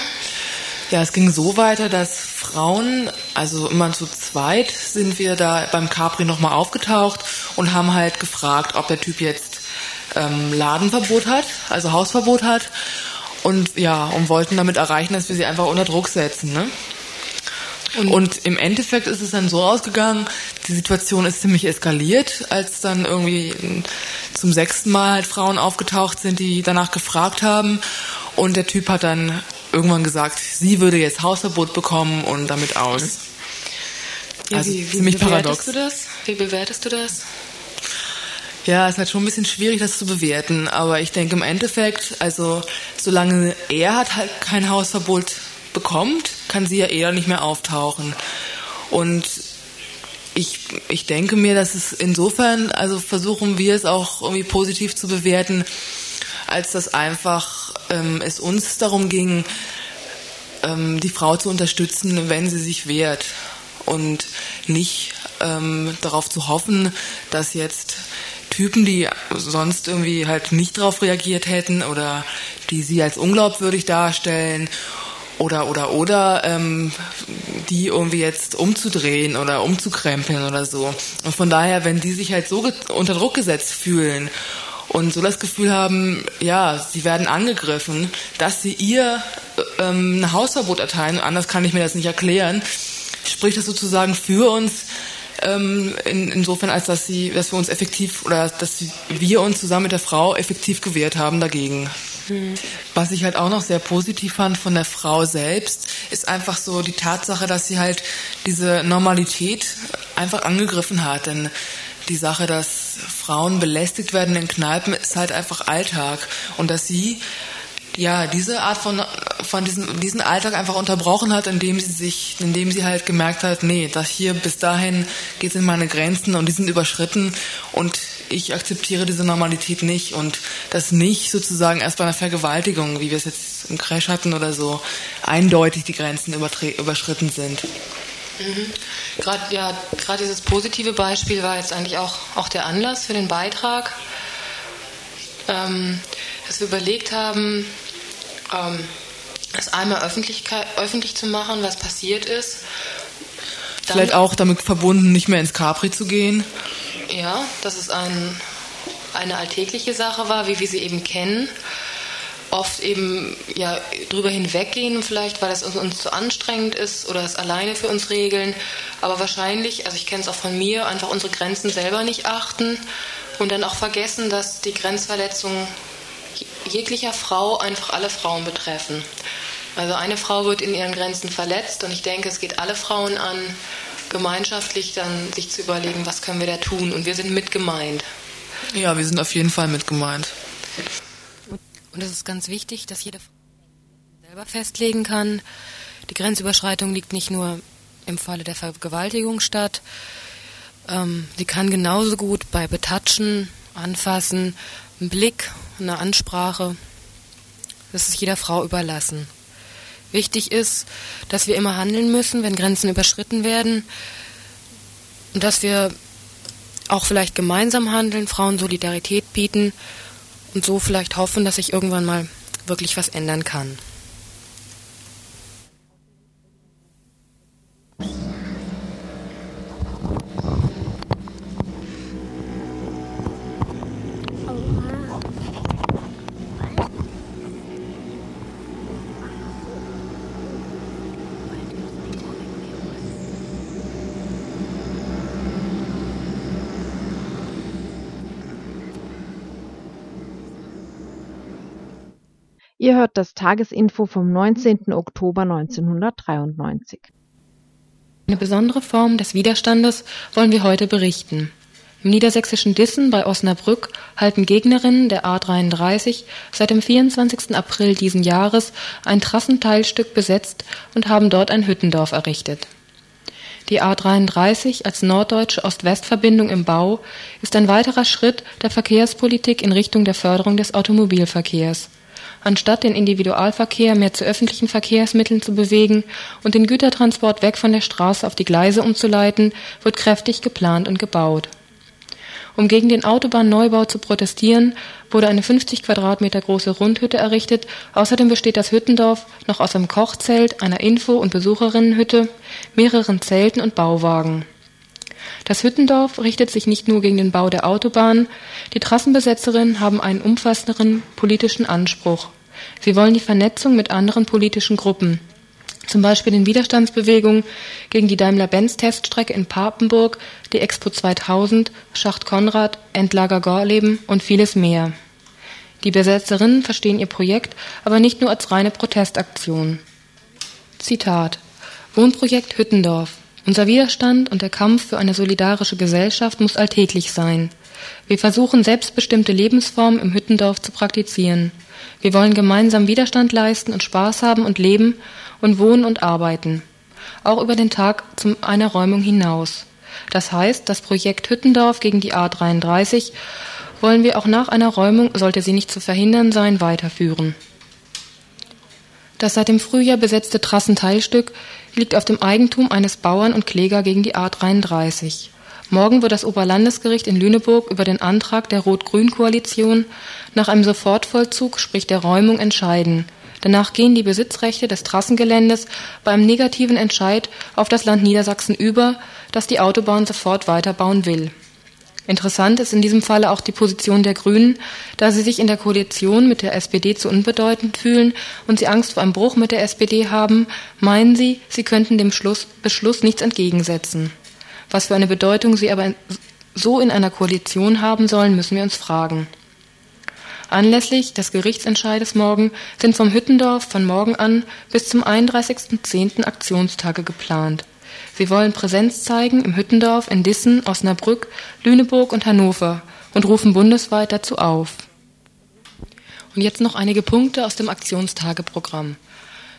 Ja, es ging so weiter, dass Frauen, also immer zu zweit, sind wir da beim Capri nochmal aufgetaucht und haben halt gefragt, ob der Typ jetzt ähm, Ladenverbot hat, also Hausverbot hat. Und ja, und wollten damit erreichen, dass wir sie einfach unter Druck setzen, ne? Und, und im Endeffekt ist es dann so ausgegangen, die Situation ist ziemlich eskaliert, als dann irgendwie zum sechsten Mal halt Frauen aufgetaucht sind, die danach gefragt haben. Und der Typ hat dann irgendwann gesagt, sie würde jetzt Hausverbot bekommen und damit aus. Ja, also wie, wie ziemlich paradox. Du das? Wie bewertest du das? Ja, es ist halt schon ein bisschen schwierig, das zu bewerten. Aber ich denke im Endeffekt, also solange er hat halt kein Hausverbot bekommt, kann sie ja eh dann nicht mehr auftauchen. Und ich, ich denke mir, dass es insofern, also versuchen wir es auch irgendwie positiv zu bewerten, als dass einfach ähm, es uns darum ging, ähm, die Frau zu unterstützen, wenn sie sich wehrt. Und nicht ähm, darauf zu hoffen, dass jetzt Typen, die sonst irgendwie halt nicht darauf reagiert hätten oder die sie als unglaubwürdig darstellen oder, oder, oder, ähm, die irgendwie jetzt umzudrehen oder umzukrempeln oder so. Und von daher, wenn die sich halt so get- unter Druck gesetzt fühlen und so das Gefühl haben, ja, sie werden angegriffen, dass sie ihr ähm, ein Hausverbot erteilen, anders kann ich mir das nicht erklären, spricht das sozusagen für uns, ähm, in, insofern als dass sie, dass wir uns effektiv oder dass wir uns zusammen mit der Frau effektiv gewehrt haben dagegen. Mhm. Was ich halt auch noch sehr positiv fand von der Frau selbst, ist einfach so die Tatsache, dass sie halt diese Normalität einfach angegriffen hat. Denn die Sache, dass Frauen belästigt werden in Kneipen, ist halt einfach Alltag. Und dass sie ja diese Art von von diesem diesen Alltag einfach unterbrochen hat, indem sie sich, indem sie halt gemerkt hat, nee, das hier bis dahin geht's in meine Grenzen und die sind überschritten und ich akzeptiere diese Normalität nicht und das nicht sozusagen erst bei einer Vergewaltigung, wie wir es jetzt im Crash hatten oder so, eindeutig die Grenzen übertre- überschritten sind. Mhm. Gerade ja, gerade dieses positive Beispiel war jetzt eigentlich auch auch der Anlass für den Beitrag, ähm, dass wir überlegt haben, ähm, das einmal öffentlich, öffentlich zu machen, was passiert ist. Dann vielleicht auch damit verbunden, nicht mehr ins Capri zu gehen. Ja, dass es ein, eine alltägliche Sache war, wie wir sie eben kennen. Oft eben ja, drüber hinweggehen vielleicht, weil es uns, uns zu anstrengend ist oder es alleine für uns regeln. Aber wahrscheinlich, also ich kenne es auch von mir, einfach unsere Grenzen selber nicht achten und dann auch vergessen, dass die Grenzverletzungen jeglicher Frau einfach alle Frauen betreffen. Also eine Frau wird in ihren Grenzen verletzt und ich denke, es geht alle Frauen an, gemeinschaftlich dann sich zu überlegen, was können wir da tun und wir sind mitgemeint. Ja, wir sind auf jeden Fall mitgemeint. Und es ist ganz wichtig, dass jede Frau selber festlegen kann, die Grenzüberschreitung liegt nicht nur im Falle der Vergewaltigung statt, ähm, sie kann genauso gut bei Betatschen, Anfassen, einem Blick, einer Ansprache, das ist jeder Frau überlassen. Wichtig ist, dass wir immer handeln müssen, wenn Grenzen überschritten werden und dass wir auch vielleicht gemeinsam handeln, Frauen Solidarität bieten und so vielleicht hoffen, dass sich irgendwann mal wirklich was ändern kann. Ihr hört das Tagesinfo vom neunzehnten Oktober neunzehnhundertdreiundneunzig. Eine besondere Form des Widerstandes wollen wir heute berichten. Im niedersächsischen Dissen bei Osnabrück halten Gegnerinnen der A dreiunddreißig seit dem vierundzwanzigsten April diesen Jahres ein Trassenteilstück besetzt und haben dort ein Hüttendorf errichtet. Die A dreiunddreißig als norddeutsche Ost-West-Verbindung im Bau ist ein weiterer Schritt der Verkehrspolitik in Richtung der Förderung des Automobilverkehrs. Anstatt den Individualverkehr mehr zu öffentlichen Verkehrsmitteln zu bewegen und den Gütertransport weg von der Straße auf die Gleise umzuleiten, wird kräftig geplant und gebaut. Um gegen den Autobahnneubau zu protestieren, wurde eine fünfzig Quadratmeter große Rundhütte errichtet. Außerdem besteht das Hüttendorf noch aus einem Kochzelt, einer Info- und Besucherinnenhütte, mehreren Zelten und Bauwagen. Das Hüttendorf richtet sich nicht nur gegen den Bau der Autobahn. Die Trassenbesetzerinnen haben einen umfassenderen politischen Anspruch. Sie wollen die Vernetzung mit anderen politischen Gruppen, zum Beispiel den Widerstandsbewegungen gegen die Daimler-Benz-Teststrecke in Papenburg, die Expo zweitausend, Schacht Konrad, Endlager Gorleben und vieles mehr. Die Besetzerinnen verstehen ihr Projekt aber nicht nur als reine Protestaktion. Zitat: Wohnprojekt Hüttendorf. Unser Widerstand und der Kampf für eine solidarische Gesellschaft muss alltäglich sein. Wir versuchen, selbstbestimmte Lebensformen im Hüttendorf zu praktizieren. Wir wollen gemeinsam Widerstand leisten und Spaß haben und leben und wohnen und arbeiten. Auch über den Tag zu einer Räumung hinaus. Das heißt, das Projekt Hüttendorf gegen die A dreiunddreißig wollen wir auch nach einer Räumung, sollte sie nicht zu verhindern sein, weiterführen. Das seit dem Frühjahr besetzte Trassenteilstück liegt auf dem Eigentum eines Bauern und Kläger gegen die A dreiunddreißig. Morgen wird das Oberlandesgericht in Lüneburg über den Antrag der Rot-Grün-Koalition nach einem Sofortvollzug, sprich der Räumung, entscheiden. Danach gehen die Besitzrechte des Trassengeländes bei einem negativen Entscheid auf das Land Niedersachsen über, das die Autobahn sofort weiterbauen will. Interessant ist in diesem Falle auch die Position der Grünen, da sie sich in der Koalition mit der S P D zu unbedeutend fühlen und sie Angst vor einem Bruch mit der S P D haben, meinen sie, sie könnten dem Schluss, Beschluss nichts entgegensetzen. Was für eine Bedeutung sie aber so in einer Koalition haben sollen, müssen wir uns fragen. Anlässlich des Gerichtsentscheides morgen sind vom Hüttendorf von morgen an bis zum einunddreißigsten zehnten Aktionstage geplant. Sie wollen Präsenz zeigen im Hüttendorf, in Dissen, Osnabrück, Lüneburg und Hannover und rufen bundesweit dazu auf. Und jetzt noch einige Punkte aus dem Aktionstageprogramm.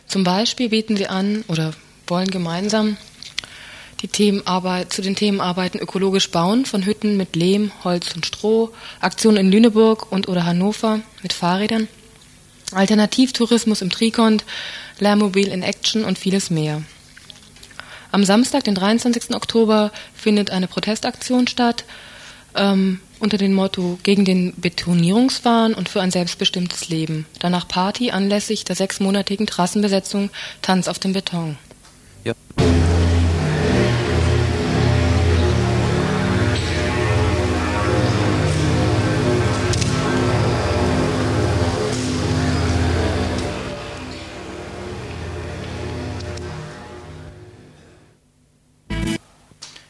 Zum Beispiel bieten sie an oder wollen gemeinsam die Themenarbeit, zu den Themen arbeiten: ökologisch bauen von Hütten mit Lehm, Holz und Stroh, Aktionen in Lüneburg und oder Hannover mit Fahrrädern, Alternativtourismus im Trikont, Lehrmobil in Action und vieles mehr. Am Samstag, den dreiundzwanzigsten Oktober, findet eine Protestaktion statt ähm, unter dem Motto gegen den Betonierungswahn und für ein selbstbestimmtes Leben. Danach Party anlässlich der sechsmonatigen Trassenbesetzung Tanz auf dem Beton. Ja.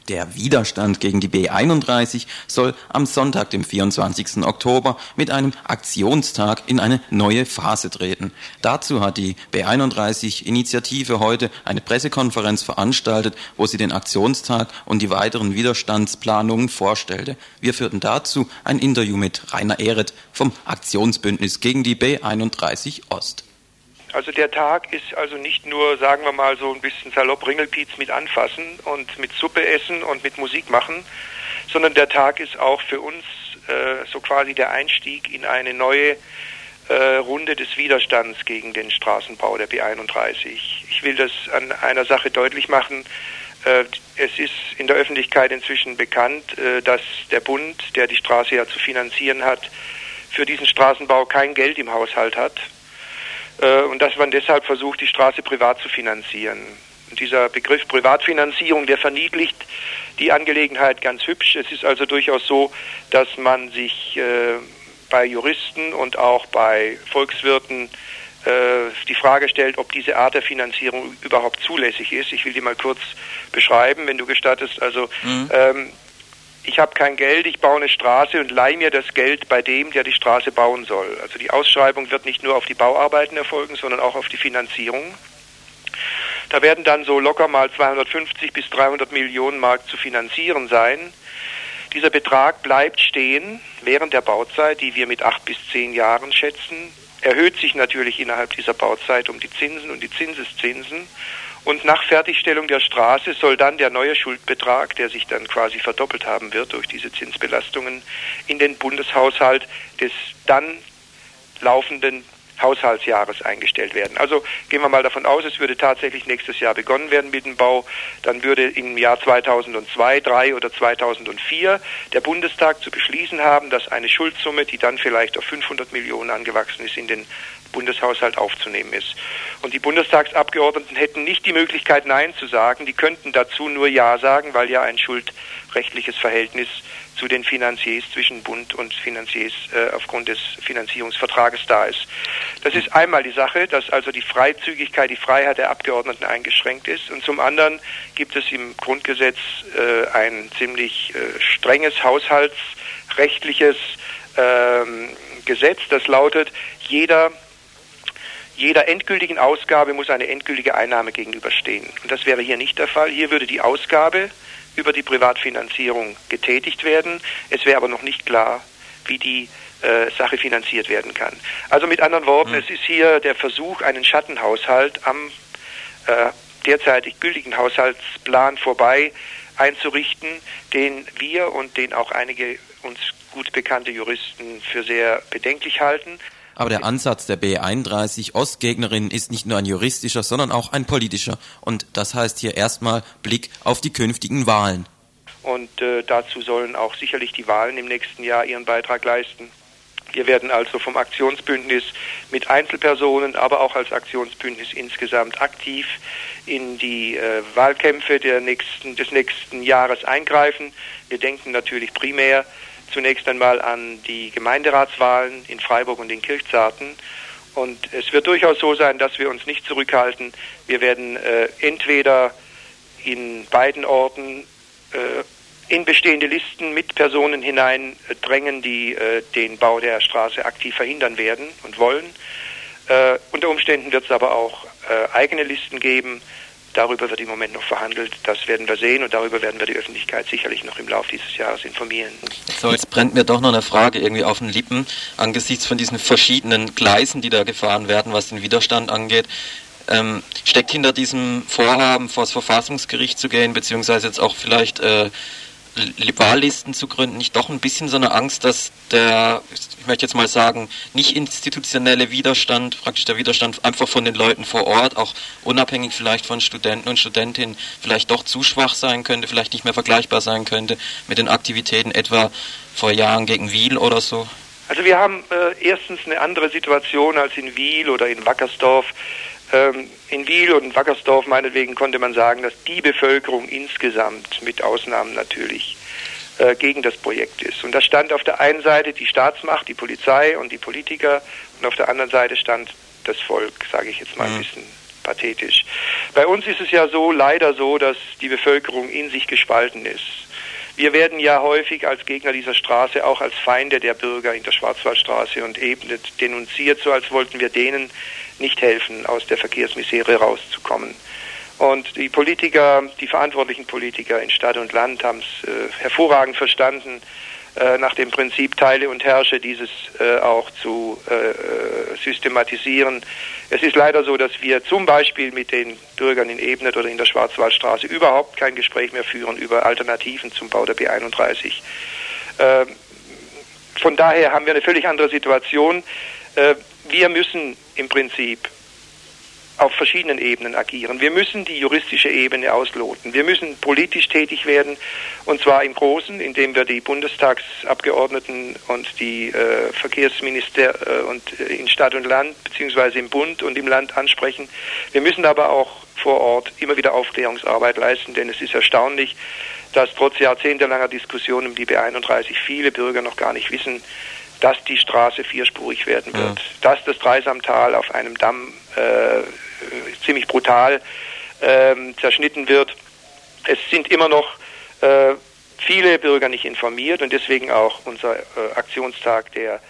Der Widerstand gegen die B einunddreißig soll am Sonntag, dem vierundzwanzigsten Oktober, mit einem Aktionstag in eine neue Phase treten. Dazu hat die B einunddreißig-Initiative heute eine Pressekonferenz veranstaltet, wo sie den Aktionstag und die weiteren Widerstandsplanungen vorstellte. Wir führten dazu ein Interview mit Rainer Ehret vom Aktionsbündnis gegen die B einunddreißig Ost. Also der Tag ist also nicht nur, sagen wir mal, so ein bisschen salopp Ringelpiez mit anfassen und mit Suppe essen und mit Musik machen, sondern der Tag ist auch für uns äh, so quasi der Einstieg in eine neue äh, Runde des Widerstands gegen den Straßenbau der B einunddreißig. Ich will das an einer Sache deutlich machen. Äh, es ist in der Öffentlichkeit inzwischen bekannt, äh, dass der Bund, der die Straße ja zu finanzieren hat, für diesen Straßenbau kein Geld im Haushalt hat. Und dass man deshalb versucht, die Straße privat zu finanzieren. Und dieser Begriff Privatfinanzierung, der verniedlicht die Angelegenheit ganz hübsch. Es ist also durchaus so, dass man sich äh, bei Juristen und auch bei Volkswirten äh, die Frage stellt, ob diese Art der Finanzierung überhaupt zulässig ist. Ich will die mal kurz beschreiben, wenn du gestattest. Also mhm. ähm, ich habe kein Geld, ich baue eine Straße und leihe mir das Geld bei dem, der die Straße bauen soll. Also die Ausschreibung wird nicht nur auf die Bauarbeiten erfolgen, sondern auch auf die Finanzierung. Da werden dann so locker mal zweihundertfünfzig bis dreihundert Millionen Mark zu finanzieren sein. Dieser Betrag bleibt stehen während der Bauzeit, die wir mit acht bis zehn Jahren schätzen, erhöht sich natürlich innerhalb dieser Bauzeit um die Zinsen und die Zinseszinsen. Und nach Fertigstellung der Straße soll dann der neue Schuldbetrag, der sich dann quasi verdoppelt haben wird durch diese Zinsbelastungen, in den Bundeshaushalt des dann laufenden Haushaltsjahres eingestellt werden. Also gehen wir mal davon aus, es würde tatsächlich nächstes Jahr begonnen werden mit dem Bau. Dann würde im Jahr zweitausendzwei, zweitausenddrei oder zweitausendvier der Bundestag zu beschließen haben, dass eine Schuldsumme, die dann vielleicht auf fünfhundert Millionen angewachsen ist, in den Bundeshaushalt aufzunehmen ist. Und die Bundestagsabgeordneten hätten nicht die Möglichkeit, Nein zu sagen. Die könnten dazu nur Ja sagen, weil ja ein schuldrechtliches Verhältnis zu den Finanziers zwischen Bund und Finanziers äh, aufgrund des Finanzierungsvertrages da ist. Das ist einmal die Sache, dass also die Freizügigkeit, die Freiheit der Abgeordneten eingeschränkt ist. Und zum anderen gibt es im Grundgesetz äh, ein ziemlich äh, strenges haushaltsrechtliches ähm, Gesetz, das lautet, jeder Jeder endgültigen Ausgabe muss eine endgültige Einnahme gegenüberstehen. Und das wäre hier nicht der Fall. Hier würde die Ausgabe über die Privatfinanzierung getätigt werden. Es wäre aber noch nicht klar, wie die äh, Sache finanziert werden kann. Also mit anderen Worten, mhm. es ist hier der Versuch, einen Schattenhaushalt am äh, derzeitig gültigen Haushaltsplan vorbei einzurichten, den wir und den auch einige uns gut bekannte Juristen für sehr bedenklich halten. Aber der Ansatz der B einunddreißig Ostgegnerin ist nicht nur ein juristischer, sondern auch ein politischer. Und das heißt hier erstmal Blick auf die künftigen Wahlen. Und äh, dazu sollen auch sicherlich die Wahlen im nächsten Jahr ihren Beitrag leisten. Wir werden also vom Aktionsbündnis mit Einzelpersonen, aber auch als Aktionsbündnis insgesamt aktiv in die äh, Wahlkämpfe der nächsten, des nächsten Jahres eingreifen. Wir denken natürlich primär zunächst einmal an die Gemeinderatswahlen in Freiburg und in Kirchzarten. Und es wird durchaus so sein, dass wir uns nicht zurückhalten. Wir werden äh, entweder in beiden Orten äh, in bestehende Listen mit Personen hinein äh, drängen, die äh, den Bau der Straße aktiv verhindern werden und wollen. Äh, unter Umständen wird es aber auch äh, eigene Listen geben. Darüber wird im Moment noch verhandelt, das werden wir sehen und darüber werden wir die Öffentlichkeit sicherlich noch im Laufe dieses Jahres informieren. So, jetzt brennt mir doch noch eine Frage irgendwie auf den Lippen, angesichts von diesen verschiedenen Gleisen, die da gefahren werden, was den Widerstand angeht. Ähm, steckt hinter diesem Vorhaben, vor das Verfassungsgericht zu gehen, beziehungsweise jetzt auch vielleicht äh, Wahllisten zu gründen, nicht doch ein bisschen so eine Angst, dass der, ich möchte jetzt mal sagen, nicht institutionelle Widerstand, praktisch der Widerstand einfach von den Leuten vor Ort, auch unabhängig vielleicht von Studenten und Studentinnen, vielleicht doch zu schwach sein könnte, vielleicht nicht mehr vergleichbar sein könnte mit den Aktivitäten etwa vor Jahren gegen Wiel oder so? Also wir haben äh, erstens eine andere Situation als in Wiel oder in Wackersdorf. In Wiel und in Wackersdorf meinetwegen konnte man sagen, dass die Bevölkerung insgesamt, mit Ausnahmen natürlich, äh, gegen das Projekt ist. Und da stand auf der einen Seite die Staatsmacht, die Polizei und die Politiker und auf der anderen Seite stand das Volk, sage ich jetzt mal ein bisschen pathetisch. Bei uns ist es ja so, leider so, dass die Bevölkerung in sich gespalten ist. Wir werden ja häufig als Gegner dieser Straße auch als Feinde der Bürger in der Schwarzwaldstraße und Ebene denunziert, so als wollten wir denen nicht helfen, aus der Verkehrsmisere rauszukommen. Und die Politiker, die verantwortlichen Politiker in Stadt und Land haben es äh, hervorragend verstanden, äh, nach dem Prinzip Teile und Herrsche dieses äh, auch zu äh, systematisieren. Es ist leider so, dass wir zum Beispiel mit den Bürgern in Ebnet oder in der Schwarzwaldstraße überhaupt kein Gespräch mehr führen über Alternativen zum Bau der B einunddreißig. Äh, von daher haben wir eine völlig andere Situation. Äh, Wir müssen im Prinzip auf verschiedenen Ebenen agieren. Wir müssen die juristische Ebene ausloten. Wir müssen politisch tätig werden, und zwar im Großen, indem wir die Bundestagsabgeordneten und die äh, Verkehrsminister äh, und äh, in Stadt und Land beziehungsweise im Bund und im Land ansprechen. Wir müssen aber auch vor Ort immer wieder Aufklärungsarbeit leisten, denn es ist erstaunlich, dass trotz jahrzehntelanger Diskussionen um die B einunddreißig viele Bürger noch gar nicht wissen, dass die Straße vierspurig werden wird, ja. dass das Dreisamtal auf einem Damm äh, ziemlich brutal äh, zerschnitten wird. Es sind immer noch äh, viele Bürger nicht informiert und deswegen auch unser äh, Aktionstag der...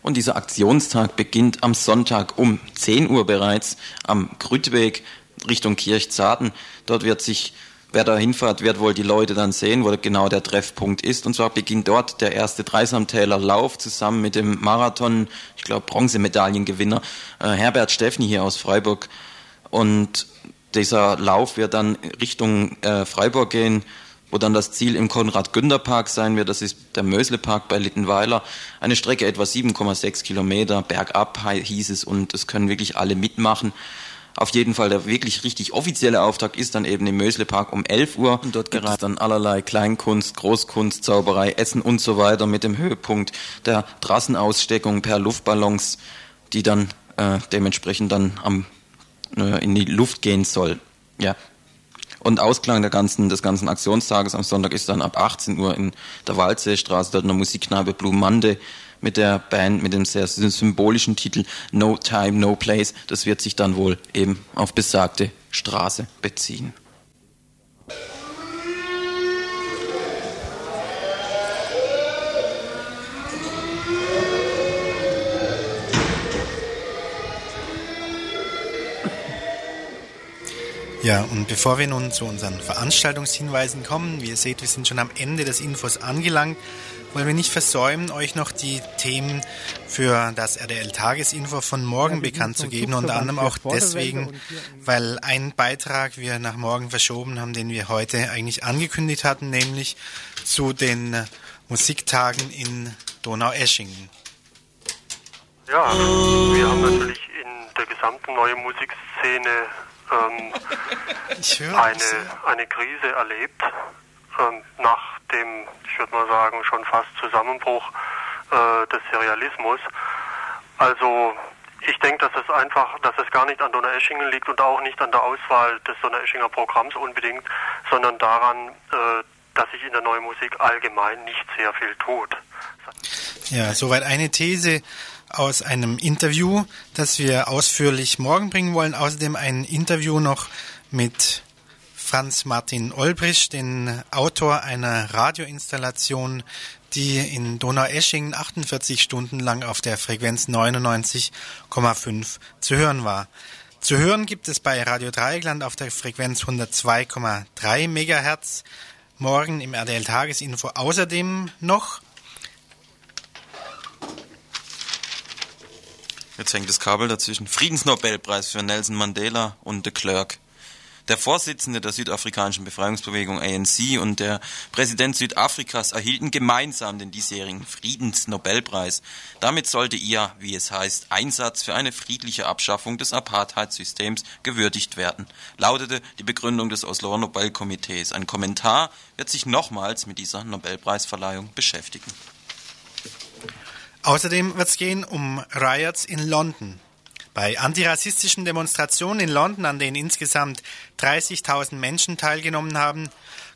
Und dieser Aktionstag beginnt am Sonntag um zehn Uhr bereits am Grüttweg Richtung Kirchzarten. Dort wird sich... Wer da hinfährt, wird wohl die Leute dann sehen, wo genau der Treffpunkt ist. Und zwar beginnt dort der erste Dreisamtäler Lauf zusammen mit dem Marathon, ich glaube Bronzemedaillengewinner, äh, Herbert Steffni hier aus Freiburg. Und dieser Lauf wird dann Richtung äh, Freiburg gehen, wo dann das Ziel im Konrad-Günther-Park sein wird, das ist der Mösle-Park bei Littenweiler, eine Strecke etwa sieben Komma sechs Kilometer, bergab hieß es, und es können wirklich alle mitmachen. Auf jeden Fall, der wirklich richtig offizielle Auftakt ist dann eben im Möslepark um elf Uhr. Und dort gibt es dann allerlei Kleinkunst, Großkunst, Zauberei, Essen und so weiter mit dem Höhepunkt der Trassenaussteckung per Luftballons, die dann äh, dementsprechend dann am, äh, in die Luft gehen soll. Ja. Und Ausklang der ganzen, des ganzen Aktionstages am Sonntag ist dann ab achtzehn Uhr in der Waldseestraße, dort in der Musikkneipe Blumande, mit der Band, mit dem sehr symbolischen Titel No Time, No Place. Das wird sich dann wohl eben auf besagte Straße beziehen. Ja, und bevor wir nun zu unseren Veranstaltungshinweisen kommen, wie ihr seht, wir sind schon am Ende des Infos angelangt, wollen wir nicht versäumen, euch noch die Themen für das R D L-Tagesinfo von morgen bekannt zu geben, unter anderem auch deswegen, weil einen Beitrag wir nach morgen verschoben haben, den wir heute eigentlich angekündigt hatten, nämlich zu den Musiktagen in Donaueschingen. Ja, wir haben natürlich in der gesamten neuen Musikszene ähm, eine, eine Krise erlebt, ähm, nach dem, ich würde mal sagen, schon fast Zusammenbruch äh, des Serialismus. Also ich denke, dass es einfach, dass es gar nicht an Donaueschingen liegt und auch nicht an der Auswahl des Donaueschinger Programms unbedingt, sondern daran, äh, dass sich in der neuen Musik allgemein nicht sehr viel tut. Ja, soweit eine These aus einem Interview, das wir ausführlich morgen bringen wollen. Außerdem ein Interview noch mit Franz Martin Olbrich, den Autor einer Radioinstallation, die in Donaueschingen achtundvierzig Stunden lang auf der Frequenz neunundneunzig Komma fünf zu hören war. Zu hören gibt es bei Radio Dreieckland auf der Frequenz hundertzwei Komma drei Megahertz. Morgen im R D L-Tagesinfo außerdem noch. Jetzt hängt das Kabel dazwischen. Friedensnobelpreis für Nelson Mandela und de Klerk. Der Vorsitzende der südafrikanischen Befreiungsbewegung A N C und der Präsident Südafrikas erhielten gemeinsam den diesjährigen Friedensnobelpreis. Damit sollte ihr, wie es heißt, Einsatz für eine friedliche Abschaffung des Apartheidsystems gewürdigt werden, lautete die Begründung des Osloer Nobelkomitees. Ein Kommentar wird sich nochmals mit dieser Nobelpreisverleihung beschäftigen. Außerdem wird es gehen um Riots in London. Bei antirassistischen Demonstrationen in London, an denen insgesamt dreißigtausend Menschen teilgenommen haben,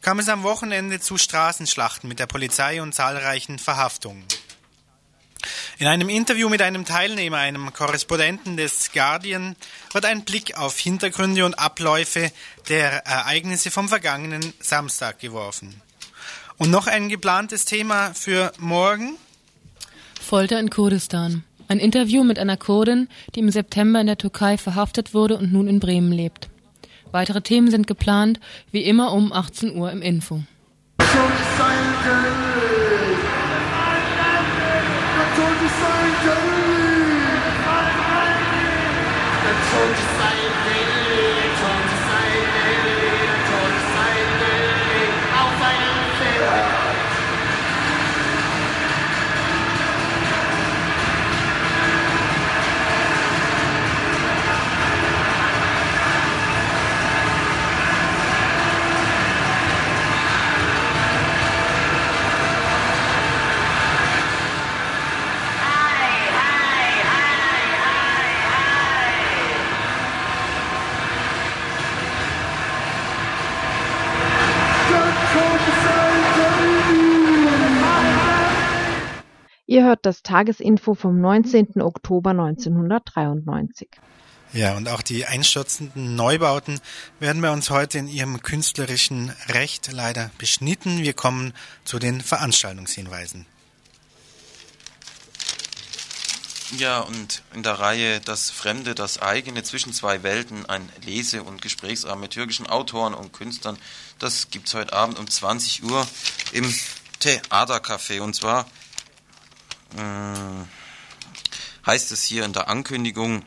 kam es am Wochenende zu Straßenschlachten mit der Polizei und zahlreichen Verhaftungen. In einem Interview mit einem Teilnehmer, einem Korrespondenten des Guardian, wird ein Blick auf Hintergründe und Abläufe der Ereignisse vom vergangenen Samstag geworfen. Und noch ein geplantes Thema für morgen: Folter in Kurdistan. Ein Interview mit einer Kurdin, die im September in der Türkei verhaftet wurde und nun in Bremen lebt. Weitere Themen sind geplant, wie immer um achtzehn Uhr im Info. Ihr hört das Tagesinfo vom neunzehnten Oktober neunzehnhundertdreiundneunzig. Ja, und auch die einstürzenden Neubauten werden bei uns heute in ihrem künstlerischen Recht leider beschnitten. Wir kommen zu den Veranstaltungshinweisen. Ja, und in der Reihe Das Fremde, das Eigene, zwischen zwei Welten, ein Lese- und Gesprächsabend mit türkischen Autoren und Künstlern. Das gibt's heute Abend um zwanzig Uhr im Theatercafé, und zwar heißt es hier in der Ankündigung: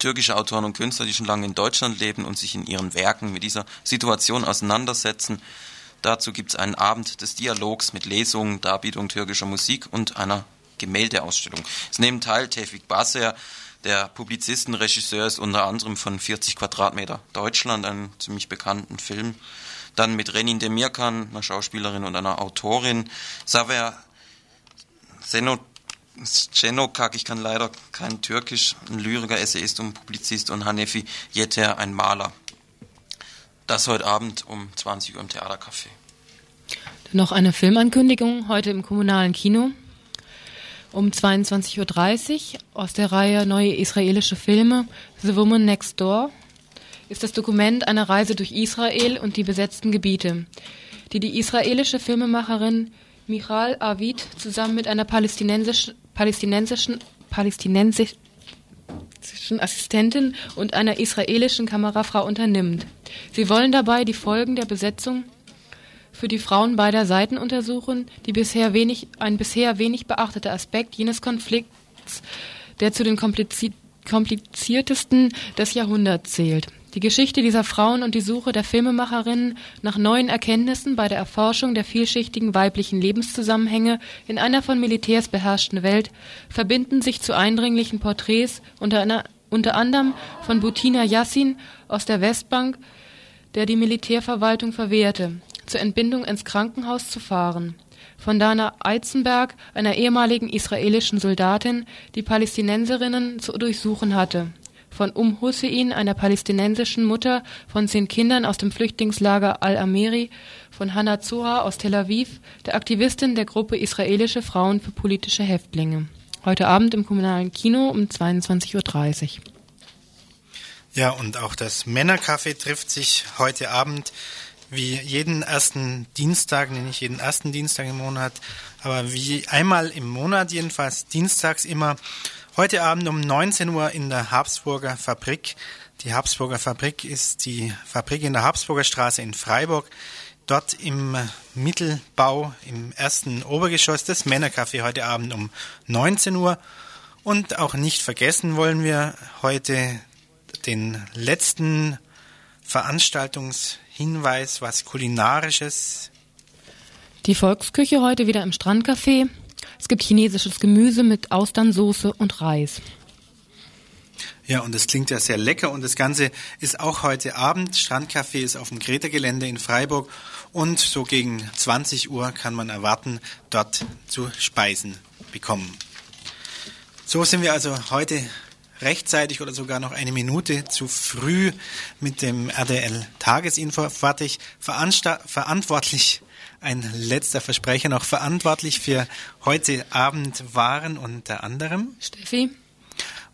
türkische Autoren und Künstler, die schon lange in Deutschland leben und sich in ihren Werken mit dieser Situation auseinandersetzen. Dazu gibt es einen Abend des Dialogs mit Lesungen, Darbietung türkischer Musik und einer Gemäldeausstellung. Es nehmen teil Tevfik Baser, der Publizisten, Regisseur ist unter anderem von vierzig Quadratmeter Deutschland, einem ziemlich bekannten Film. Dann mit Renin Demirkan, einer Schauspielerin und einer Autorin. Saver Cenokak, ich kann leider kein Türkisch, ein Lyriker, Essayist und Publizist. Und Hanefi Yeter, ein Maler. Das heute Abend um zwanzig Uhr im Theatercafé. Dann noch eine Filmankündigung, heute im kommunalen Kino. Um zweiundzwanzig Uhr dreißig aus der Reihe Neue israelische Filme, The Woman Next Door, ist das Dokument eine Reise durch Israel und die besetzten Gebiete, die die israelische Filmemacherin Michal Avid zusammen mit einer palästinensisch, palästinensischen, palästinensischen Assistentin und einer israelischen Kamerafrau unternimmt. Sie wollen dabei die Folgen der Besetzung für die Frauen beider Seiten untersuchen, die bisher wenig, ein bisher wenig beachteter Aspekt jenes Konflikts, der zu den komplizi- kompliziertesten des Jahrhunderts zählt. Die Geschichte dieser Frauen und die Suche der Filmemacherinnen nach neuen Erkenntnissen bei der Erforschung der vielschichtigen weiblichen Lebenszusammenhänge in einer von Militärs beherrschten Welt verbinden sich zu eindringlichen Porträts unter, einer, unter anderem von Butina Yassin aus der Westbank, der die Militärverwaltung verwehrte, zur Entbindung ins Krankenhaus zu fahren. Von Dana Eizenberg, einer ehemaligen israelischen Soldatin, die Palästinenserinnen zu durchsuchen hatte. Von Um Hussein, einer palästinensischen Mutter von zehn Kindern aus dem Flüchtlingslager Al-Ameri. Von Hannah Zohar aus Tel Aviv, der Aktivistin der Gruppe Israelische Frauen für politische Häftlinge. Heute Abend im kommunalen Kino um zweiundzwanzig Uhr dreißig. Ja, und auch das Männercafé trifft sich heute Abend. Wie jeden ersten Dienstag, nee, nicht jeden ersten Dienstag im Monat, aber wie einmal im Monat jedenfalls, dienstags immer, heute Abend um neunzehn Uhr in der Habsburger Fabrik. Die Habsburger Fabrik ist die Fabrik in der Habsburger Straße in Freiburg. Dort im Mittelbau, im ersten Obergeschoss des Männercafé heute Abend um neunzehn Uhr. Und auch nicht vergessen wollen wir heute den letzten Veranstaltungs- Hinweis, was Kulinarisches. Die Volksküche heute wieder im Strandcafé. Es gibt chinesisches Gemüse mit Austernsoße und Reis. Ja, und das klingt ja sehr lecker. Und das Ganze ist auch heute Abend. Strandcafé ist auf dem Greta-Gelände in Freiburg. Und so gegen zwanzig Uhr kann man erwarten, dort zu speisen bekommen. So sind wir also heute rechtzeitig oder sogar noch eine Minute zu früh mit dem R D L-Tagesinfo fertig. Veransta- verantwortlich, ein letzter Versprecher noch, verantwortlich für heute Abend waren unter anderem Steffi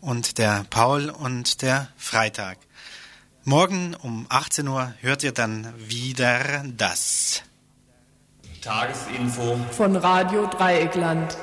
und der Paul und der Freitag. Morgen um achtzehn Uhr hört ihr dann wieder das Tagesinfo von Radio Dreieckland.